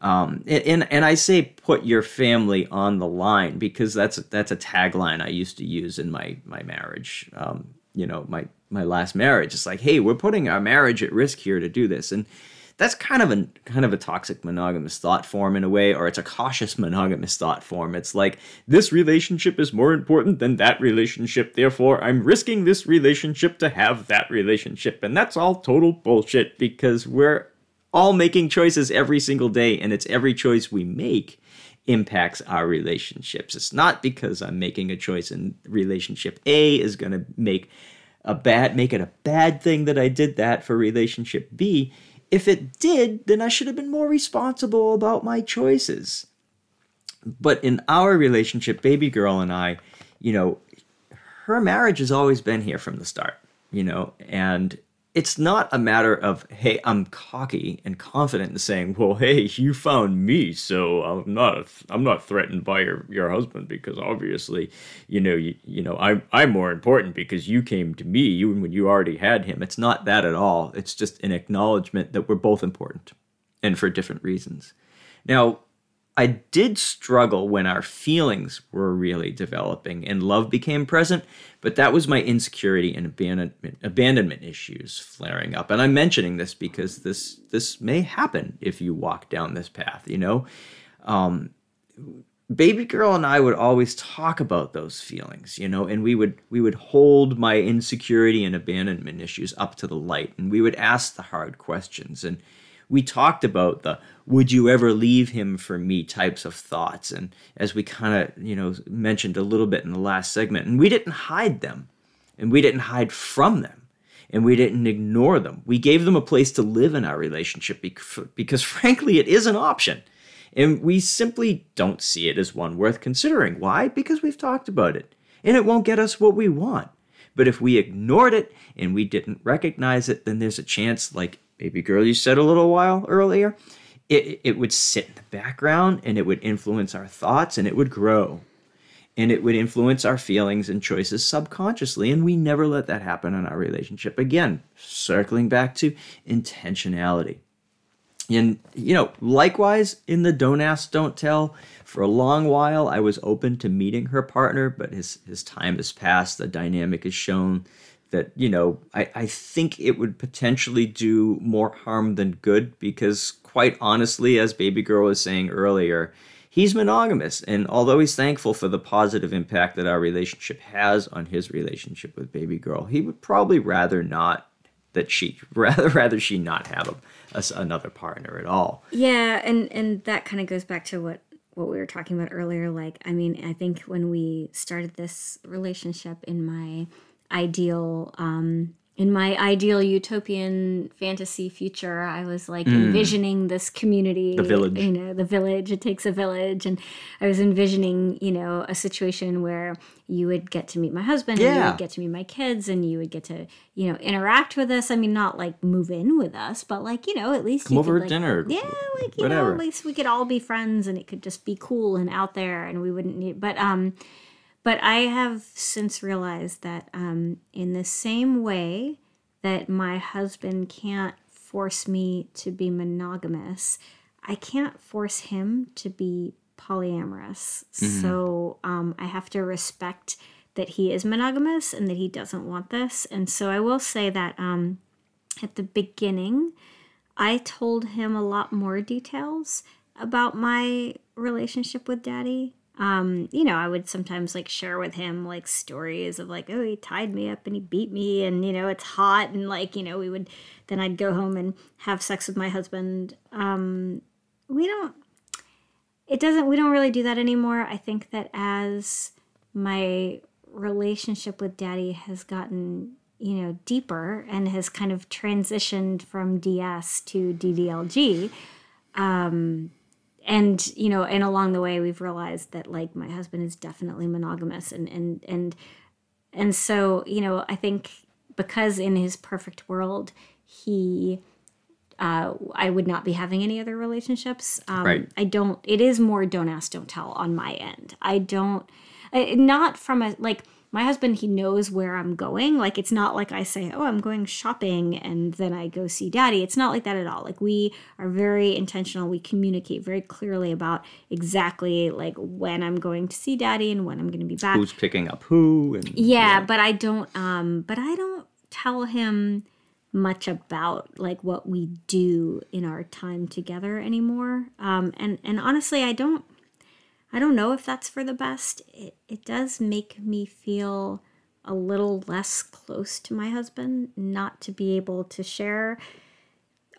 And I say put your family on the line because that's a tagline I used to use in my marriage. You know, my last marriage. It's like, hey, we're putting our marriage at risk here to do this. And that's kind of a toxic monogamous thought form in a way, or it's a cautious monogamous thought form. It's like, this relationship is more important than that relationship, therefore I'm risking this relationship to have that relationship. And that's all total bullshit because we're all making choices every single day, and it's every choice we make impacts our relationships. It's not because I'm making a choice in relationship A is going to make it a bad thing that I did that for relationship B. If it did, then I should have been more responsible about my choices. But in our relationship, baby girl and I, you know, her marriage has always been here from the start, you know, and it's not a matter of, hey, I'm cocky and confident in saying, well, hey, you found me, so I'm not threatened by your husband because obviously, you know, I'm more important because you came to me, even when you already had him. It's not that at all. It's just an acknowledgement that we're both important and for different reasons. Now, I did struggle when our feelings were really developing and love became present, but that was my insecurity and abandonment issues flaring up. And I'm mentioning this because this may happen if you walk down this path, you know. Baby girl and I would always talk about those feelings, you know, and we would hold my insecurity and abandonment issues up to the light, and we would ask the hard questions, and we talked about the would you ever leave him for me types of thoughts. And as we kind of, you know, mentioned a little bit in the last segment, and we didn't hide them, and we didn't hide from them, and we didn't ignore them. We gave them a place to live in our relationship because frankly, it is an option. And we simply don't see it as one worth considering. Why? Because we've talked about it, and it won't get us what we want. But if we ignored it and we didn't recognize it, then there's a chance, like baby girl, you said a little while earlier, it would sit in the background and it would influence our thoughts and it would grow. And it would influence our feelings and choices subconsciously. And we never let that happen in our relationship. Again, circling back to intentionality. And, you know, likewise, in the don't ask, don't tell, for a long while, I was open to meeting her partner, but his time has passed. The dynamic is shown that, you know, I think it would potentially do more harm than good because, quite honestly, as baby girl was saying earlier, he's monogamous. And although he's thankful for the positive impact that our relationship has on his relationship with baby girl, he would probably rather she not have another partner at all. Yeah, and that kind of goes back to what we were talking about earlier. Like, I mean, I think when we started this relationship in my ideal utopian fantasy future, I was like envisioning this community, the village, you know, the village, it takes a village. And I was envisioning, you know, a situation where you would get to meet my husband, and you would get to meet my kids, and you would get to, you know, interact with us. I mean, not like move in with us, but like, you know, at least come over at dinner. Yeah, like, you know, at least we could all be friends and it could just be cool and out there, and we wouldn't need, But I have since realized that in the same way that my husband can't force me to be monogamous, I can't force him to be polyamorous. Mm-hmm. So I have to respect that he is monogamous and that he doesn't want this. And so I will say that at the beginning, I told him a lot more details about my relationship with Daddy. You know, I would sometimes like share with him like stories of like, oh, he tied me up and he beat me, and, you know, it's hot, and like, you know, then I'd go home and have sex with my husband. it doesn't, we don't really do that anymore. I think that as my relationship with Daddy has gotten, you know, deeper and has kind of transitioned from DS to DDLG, and, you know, and along the way we've realized that, like, my husband is definitely monogamous, and so, you know, I think because in his perfect world he, I would not be having any other relationships. Right. I don't, it is more don't ask, don't tell on my end. I don't, not from a, like, my husband, he knows where I'm going. Like, it's not like I say, oh, I'm going shopping and then I go see Daddy. It's not like that at all. Like, we are very intentional. We communicate very clearly about exactly, like, when I'm going to see Daddy and when I'm going to be back. Who's picking up who. And, yeah, yeah, but I don't tell him much about, like, what we do in our time together anymore. And honestly, I don't know if that's for the best. It does make me feel a little less close to my husband, not to be able to share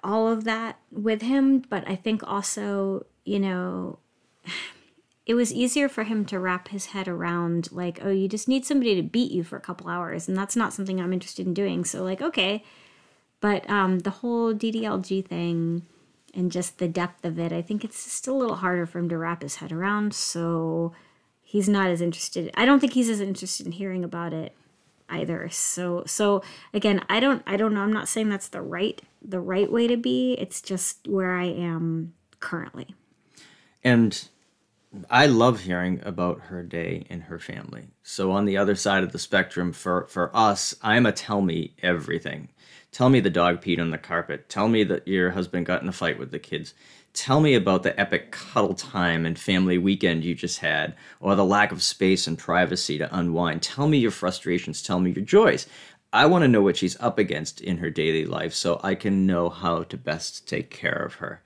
all of that with him. But I think also, you know, it was easier for him to wrap his head around, like, oh, you just need somebody to beat you for a couple hours, and that's not something I'm interested in doing. So, like, okay. But the whole DDLG thing and just the depth of it, I think it's just a little harder for him to wrap his head around. So he's not as interested. I don't think he's as interested in hearing about it either. So again, I don't know. I'm not saying that's the right way to be. It's just where I am currently. And I love hearing about her day and her family. So on the other side of the spectrum, for us, I'm a tell me everything. Tell me the dog peed on the carpet. Tell me that your husband got in a fight with the kids. Tell me about the epic cuddle time and family weekend you just had, or the lack of space and privacy to unwind. Tell me your frustrations. Tell me your joys. I want to know what she's up against in her daily life so I can know how to best take care of her.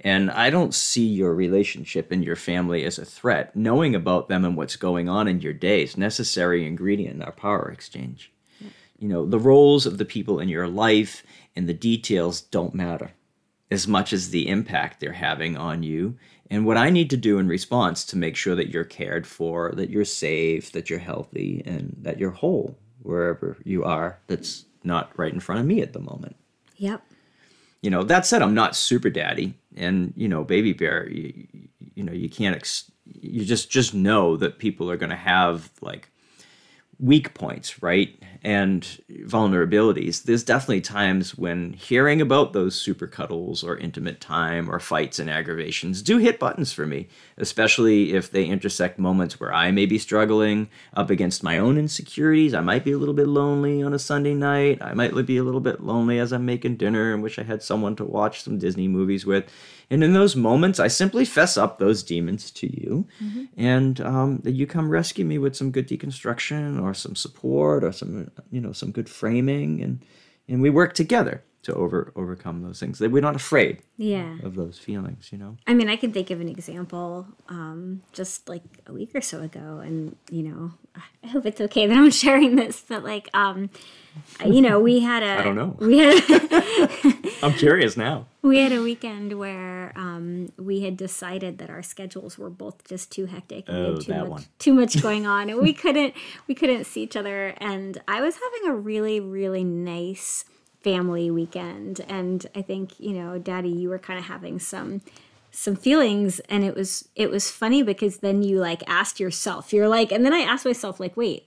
And I don't see your relationship and your family as a threat. Knowing about them and what's going on in your day is a necessary ingredient in our power exchange. Yeah. You know, the roles of the people in your life and the details don't matter as much as the impact they're having on you. And what I need to do in response to make sure that you're cared for, that you're safe, that you're healthy, and that you're whole wherever you are that's not right in front of me at the moment. Yep. You know, that said, I'm not super daddy. And, you know, baby bear, you know, you can't, you just know that people are going to have, like, weak points, right? And vulnerabilities. There's definitely times when hearing about those super cuddles or intimate time or fights and aggravations do hit buttons for me, especially if they intersect moments where I may be struggling up against my own insecurities. I might be a little bit lonely on a Sunday night. I might be a little bit lonely as I'm making dinner and wish I had someone to watch some Disney movies with. And in those moments, I simply fess up those demons to you, mm-hmm. and you come rescue me with some good deconstruction or some support or some, you know, some good framing, and we work together to overcome those things. We're not afraid, yeah, of those feelings, you know. I mean, I can think of an example just like a week or so ago, and, you know, I hope it's okay that I'm sharing this, but, like, you know, we had a... I don't know. I'm curious now. We had a weekend where we had decided that our schedules were both just too hectic and too much going on, and we couldn't see each other. And I was having a really, really nice family weekend, and I think, you know, Daddy, you were kind of having some feelings, and it was funny because then you, like, asked yourself, you're like, and then I asked myself, like, wait,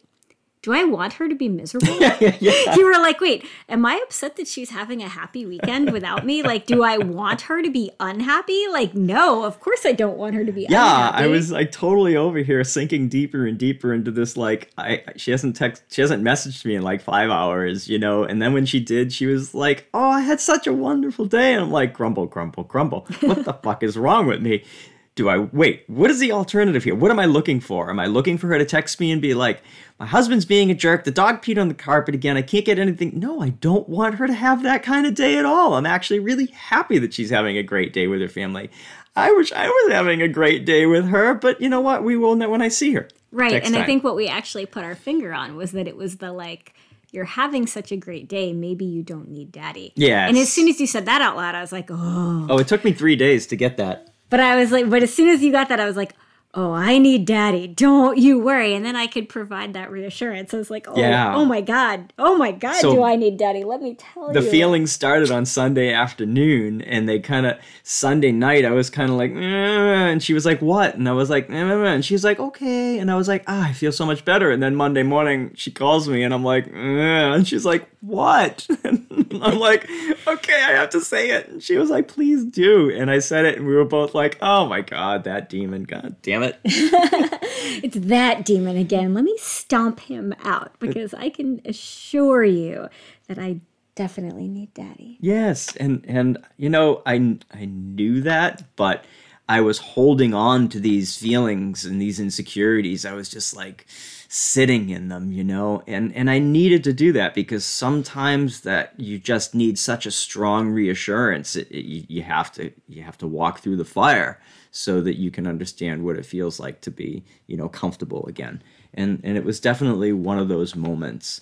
do I want her to be miserable? Yeah. You were like, wait, am I upset that she's having a happy weekend without me? Like, do I want her to be unhappy? Like, no, of course I don't want her to be unhappy. Yeah, I was like totally over here sinking deeper and deeper into this, like, she hasn't messaged me in like 5 hours, you know? And then when she did, she was like, oh, I had such a wonderful day. And I'm like, grumble, grumble, grumble. What the fuck is wrong with me? What is the alternative here? What am I looking for? Am I looking for her to text me and be like, my husband's being a jerk, the dog peed on the carpet again, I can't get anything? No, I don't want her to have that kind of day at all. I'm actually really happy that she's having a great day with her family. I wish I was having a great day with her, but you know what? We will know when I see her. Right, next time. I think what we actually put our finger on was that it was the, like, you're having such a great day, maybe you don't need Daddy. Yeah. And as soon as you said that out loud, I was like, oh. Oh, it took me 3 days to get that. But I was like, but as soon as you got that, I was like, oh, I need daddy. Don't you worry. And then I could provide that reassurance. I was like, oh my God. Oh my God, so do I need daddy? Let me tell you. The feeling started on Sunday afternoon, and they kind of, Sunday night, I was kind of like, and she was like, what? And I was like, and she's like, okay. And I was like, I feel so much better. And then Monday morning, she calls me, and I'm like, and she's like, what? And I'm like, okay, I have to say it. And she was like, please do. And I said it, and we were both like, oh my God, that demon, God damn it. It's that demon again. Let me stomp him out, because I can assure you that I definitely need daddy. Yes, and you know, I knew that, but I was holding on to these feelings and these insecurities. I was just like sitting in them, you know, and I needed to do that, because sometimes that you just need such a strong reassurance. You have to walk through the fire so that you can understand what it feels like to be, you know, comfortable again. And it was definitely one of those moments.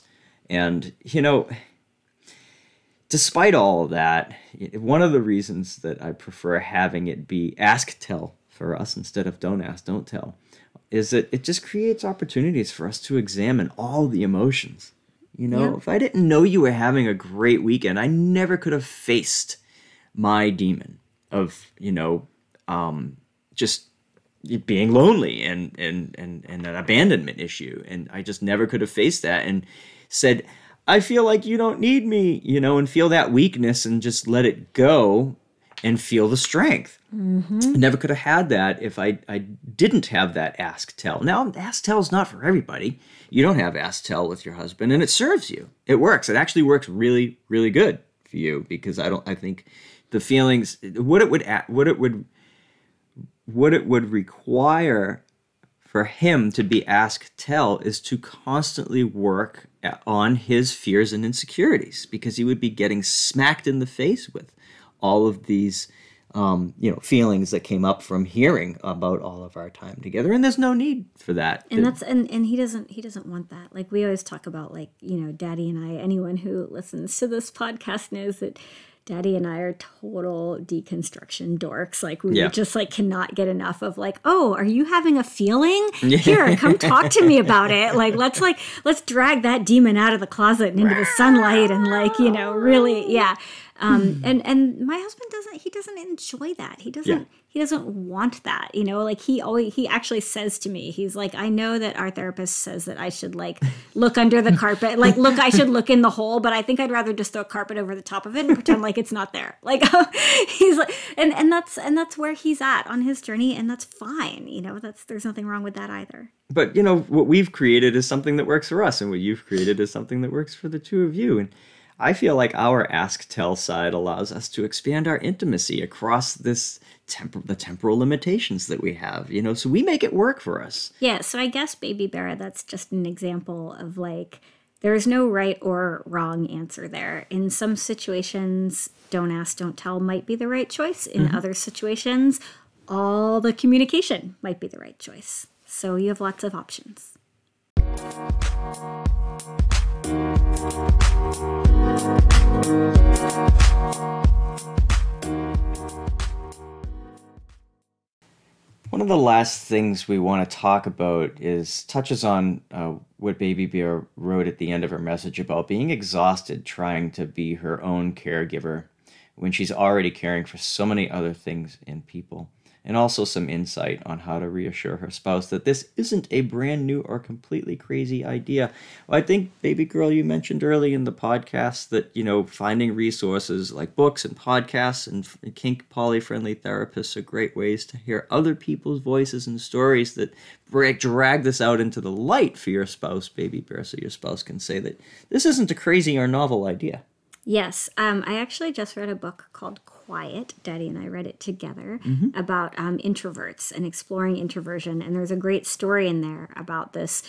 And, you know, despite all of that, one of the reasons that I prefer having it be ask tell for us instead of don't ask, don't tell, is that it just creates opportunities for us to examine all the emotions. You know, yeah. If I didn't know you were having a great weekend, I never could have faced my demon of, you know, just being lonely and an abandonment issue. And I just never could have faced that and said, I feel like you don't need me, you know, and feel that weakness and just let it go and feel the strength. Mm-hmm. I never could have had that if I didn't have that ask tell. Now, ask tell is not for everybody. You don't have ask tell with your husband, and it serves you. It works. It actually works really, really good for you, because I think the feelings, what it would require for him to be ask tell is to constantly work on his fears and insecurities, because he would be getting smacked in the face with all of these you know, feelings that came up from hearing about all of our time together, and there's no need for that. And that's and he doesn't want that. Like, we always talk about, like, you know, Daddy and I, anyone who listens to this podcast knows that Daddy and I are total deconstruction dorks. Like, we just like cannot get enough of, like, oh, are you having a feeling? Here, come talk to me about it. Like let's drag that demon out of the closet and into the sunlight, and, like, you know, really, yeah. And my husband doesn't enjoy that. He doesn't want that, you know, like he actually says to me, he's like, I know that our therapist says that I should, like, look under the carpet, like, look, I should look in the hole, but I think I'd rather just throw a carpet over the top of it and pretend like it's not there. Like, he's like, and that's where he's at on his journey. And that's fine. You know, there's nothing wrong with that either. But, you know, what we've created is something that works for us, and what you've created is something that works for the two of you. And I feel like our ask-tell side allows us to expand our intimacy across this the temporal limitations that we have, you know, so we make it work for us. Yeah, so I guess, Baby Bear, that's just an example of, like, there is no right or wrong answer there. In some situations, don't ask, don't tell might be the right choice. In other situations, all the communication might be the right choice. So you have lots of options. One of the last things we want to talk about touches on what Baby Bear wrote at the end of her message about being exhausted trying to be her own caregiver when she's already caring for so many other things and people, and also some insight on how to reassure her spouse that this isn't a brand new or completely crazy idea. Well, I think, baby girl, you mentioned early in the podcast that, you know, finding resources like books and podcasts and kink poly-friendly therapists are great ways to hear other people's voices and stories that drag this out into the light for your spouse, Baby Bear, so your spouse can say that this isn't a crazy or novel idea. Yes, I actually just read a book called Quiet. Daddy and I read it together about introverts and exploring introversion. And there's a great story in there about this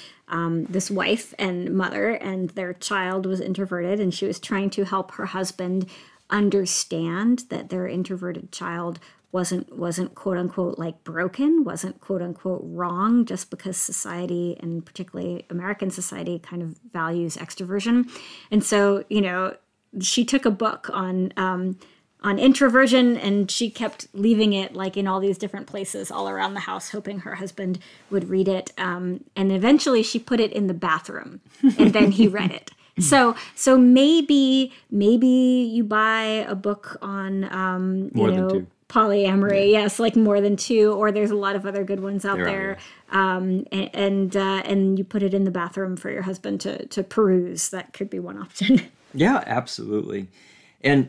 wife and mother, and their child was introverted, and she was trying to help her husband understand that their introverted child wasn't quote unquote, like, broken, wasn't quote unquote wrong, just because society, and particularly American society, kind of values extroversion. And so, you know, she took a book on on introversion, and she kept leaving it like in all these different places all around the house, hoping her husband would read it. And eventually she put it in the bathroom and then he read it. So maybe you buy a book on, polyamory. Yeah. Yes. Like More Than Two, or there's a lot of other good ones out there. And you put it in the bathroom for your husband to peruse. That could be one option. Yeah, absolutely. And,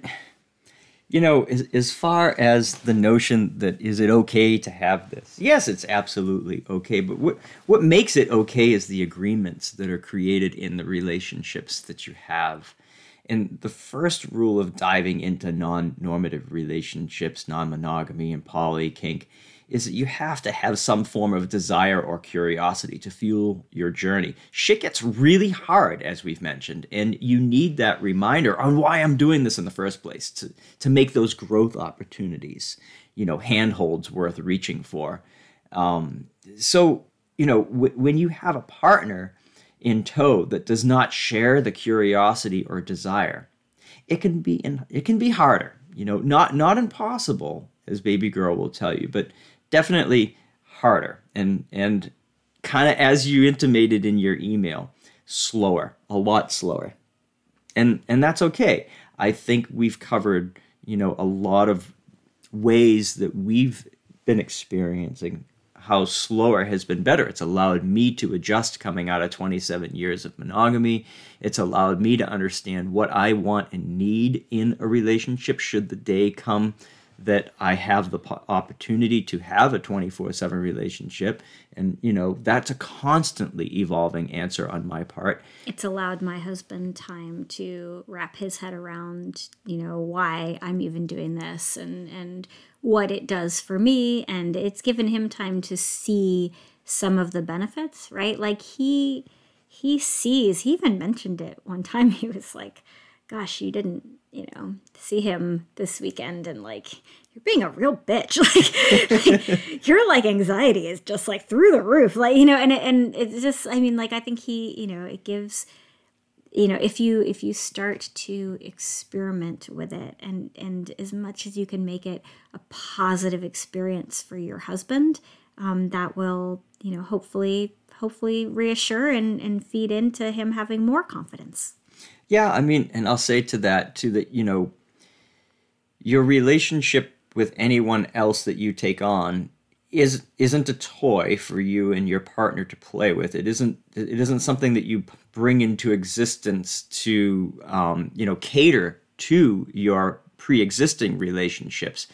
you know, as far as the notion that is it okay to have this? Yes, it's absolutely okay. But what makes it okay is the agreements that are created in the relationships that you have. And the first rule of diving into non-normative relationships, non-monogamy and poly, kink, is that you have to have some form of desire or curiosity to fuel your journey. Shit gets really hard, as we've mentioned, and you need that reminder on why I'm doing this in the first place, to make those growth opportunities, handholds worth reaching for. When you have a partner in tow that does not share the curiosity or desire, it can be harder, not impossible, as Baby Girl will tell you, but definitely harder and kind of, as you intimated in your email, slower, a lot slower. And that's okay. I think we've covered, a lot of ways that we've been experiencing how slower has been better. It's allowed me to adjust coming out of 27 years of monogamy. It's allowed me to understand what I want and need in a relationship should the day come that I have the opportunity to have a 24/7 relationship. And, that's a constantly evolving answer on my part. It's allowed my husband time to wrap his head around, why I'm even doing this and what it does for me. And it's given him time to see some of the benefits, right? Like he sees, he even mentioned it one time. He was like, gosh, you didn't, see him this weekend, and you're being a real bitch. Your anxiety is just through the roof. And it's just, I think he, it gives, if you start to experiment with it and as much as you can make it a positive experience for your husband, that will, hopefully reassure and feed into him having more confidence. Yeah, and I'll say to that, too, that, your relationship with anyone else that you take on isn't a toy for you and your partner to play with. It isn't something that you bring into existence to, cater to your pre-existing relationships.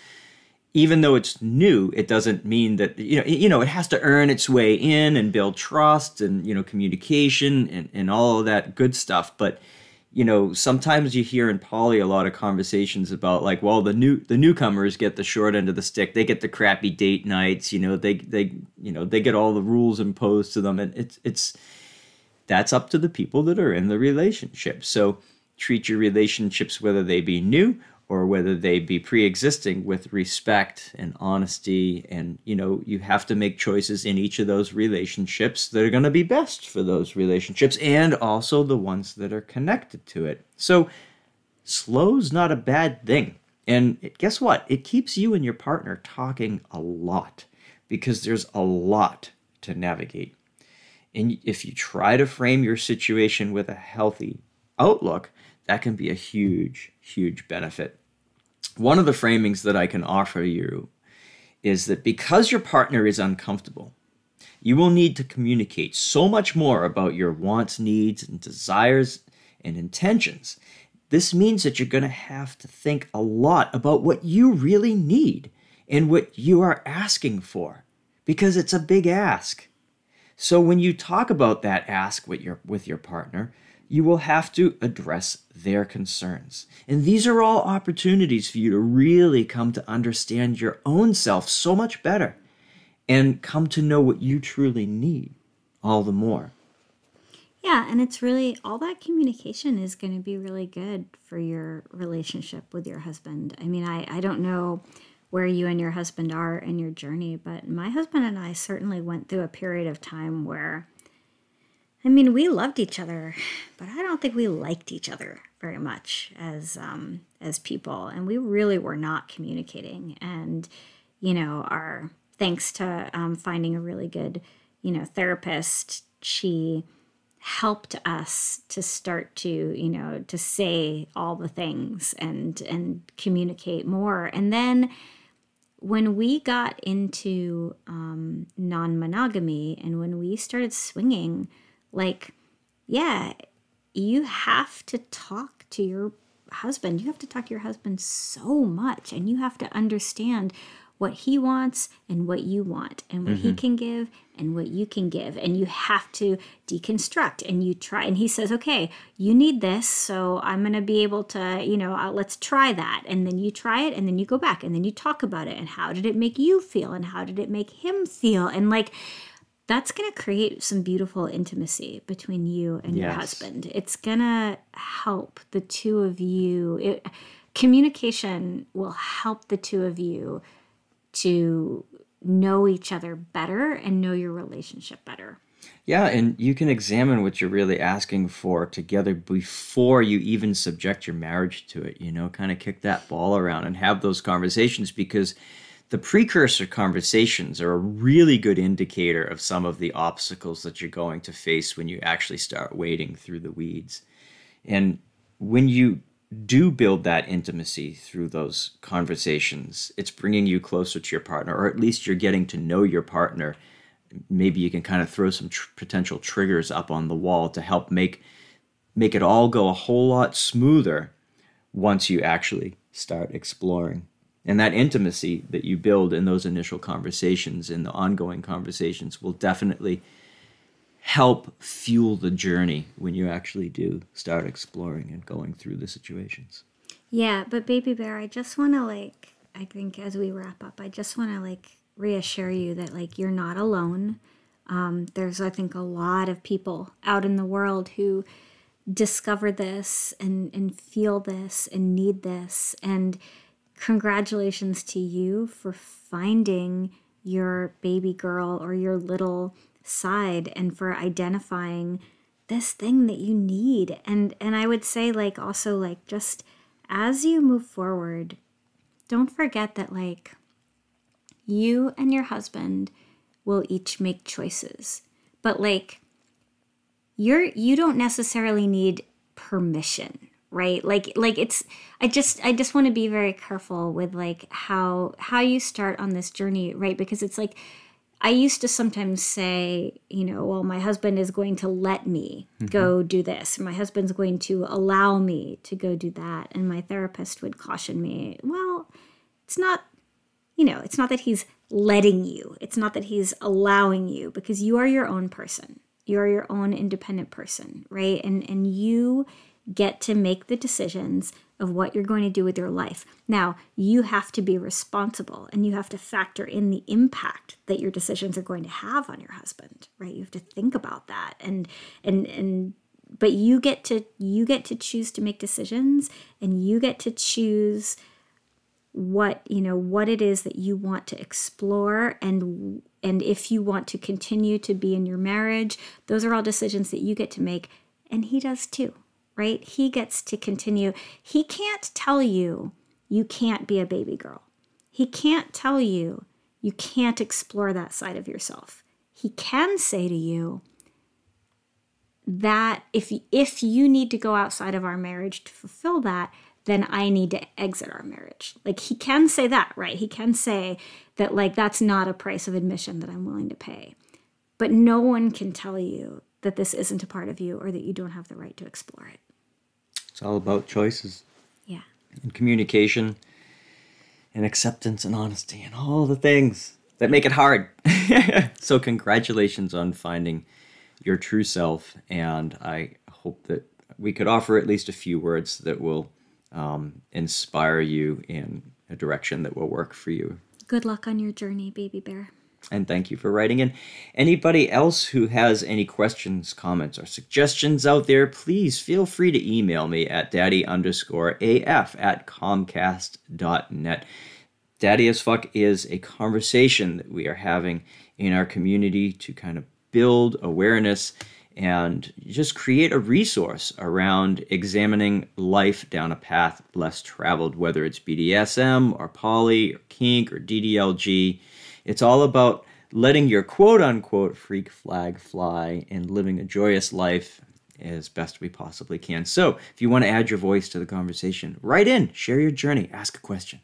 Even though it's new, it doesn't mean that, it has to earn its way in and build trust and, communication and all of that good stuff. But, sometimes you hear in poly a lot of conversations about the newcomers get the short end of the stick. They get the crappy date nights, they get all the rules imposed to them. And that's up to the people that are in the relationship. So treat your relationships, whether they be new or whether they be pre-existing, with respect and honesty. And, you have to make choices in each of those relationships that are going to be best for those relationships and also the ones that are connected to it. So slow's not a bad thing. And guess what? It keeps you and your partner talking a lot, because there's a lot to navigate. And if you try to frame your situation with a healthy outlook, that can be a huge, huge benefit. One of the framings that I can offer you is that because your partner is uncomfortable, you will need to communicate so much more about your wants, needs, and desires and intentions. This means that you're going to have to think a lot about what you really need and what you are asking for, because it's a big ask. So when you talk about that ask with your partner, you will have to address their concerns. And these are all opportunities for you to really come to understand your own self so much better and come to know what you truly need all the more. Yeah, and it's really, all that communication is going to be really good for your relationship with your husband. I don't know where you and your husband are in your journey, but my husband and I certainly went through a period of time where we loved each other, but I don't think we liked each other very much as people, and we really were not communicating. And, you know, our thanks to finding a really good, you know, therapist, she helped us to start to, you know, to say all the things and communicate more. And then when we got into non-monogamy and when we started swinging, like, yeah, you have to talk to your husband. You have to talk to your husband so much, and you have to understand what he wants and what you want, and what he can give and what you can give. And you have to deconstruct, and you try. And he says, okay, you need this, so I'm going to be able to, you know, let's try that. And then you try it, and then you go back, and then you talk about it. And how did it make you feel? And how did it make him feel? And like, that's going to create some beautiful intimacy between you and your husband. It's going to help the two of you. Communication will help the two of you to know each other better and know your relationship better. Yeah, and you can examine what you're really asking for together before you even subject your marriage to it, you know, kind of kick that ball around and have those conversations, because the precursor conversations are a really good indicator of some of the obstacles that you're going to face when you actually start wading through the weeds. And when you do build that intimacy through those conversations, it's bringing you closer to your partner, or at least you're getting to know your partner. Maybe you can kind of throw some potential triggers up on the wall to help make it all go a whole lot smoother once you actually start exploring. And that intimacy that you build in those initial conversations, in the ongoing conversations, will definitely help fuel the journey when you actually do start exploring and going through the situations. Yeah, but Baby Bear, I just want to, like, I think as we wrap up, I just want to, like, reassure you that, like, you're not alone. There's, I think, a lot of people out in the world who discover this and feel this and need this. And congratulations to you for finding your baby girl or your little side, and for identifying this thing that you need. And I would say, like, also, like, just as you move forward, don't forget that, like, you and your husband will each make choices, but, like, you don't necessarily need permission, right? Like it's, I just want to be very careful with, like, how you start on this journey, right? Because it's like, I used to sometimes say, you know, well, my husband is going to let me go do this. My husband's going to allow me to go do that. And my therapist would caution me, well, it's not, you know, it's not that he's letting you. It's not that he's allowing you, because you are your own person. You are your own independent person, right? And you get to make the decisions of what you're going to do with your life. Now, you have to be responsible, and you have to factor in the impact that your decisions are going to have on your husband, right? You have to think about that. But you get to choose to make decisions, and you get to choose what, you know, what it is that you want to explore, and if you want to continue to be in your marriage. Those are all decisions that you get to make, and he does too. Right? He gets to continue. He can't tell you, you can't be a baby girl. He can't tell you, you can't explore that side of yourself. He can say to you that if you need to go outside of our marriage to fulfill that, then I need to exit our marriage. Like, he can say that, right? He can say that, like, that's not a price of admission that I'm willing to pay. But no one can tell you that this isn't a part of you, or that you don't have the right to explore it. It's all about choices. Yeah. And communication and acceptance and honesty and all the things that make it hard. So congratulations on finding your true self. And I hope that we could offer at least a few words that will inspire you in a direction that will work for you. Good luck on your journey, Baby Bear. And thank you for writing in. Anybody else who has any questions, comments, or suggestions out there, please feel free to email me at daddy_af@comcast.net. Daddy As Fuck is a conversation that we are having in our community to kind of build awareness and just create a resource around examining life down a path less traveled, whether it's BDSM or poly or kink or DDLG. It's all about letting your quote-unquote freak flag fly and living a joyous life as best we possibly can. So if you want to add your voice to the conversation, write in, share your journey, ask a question.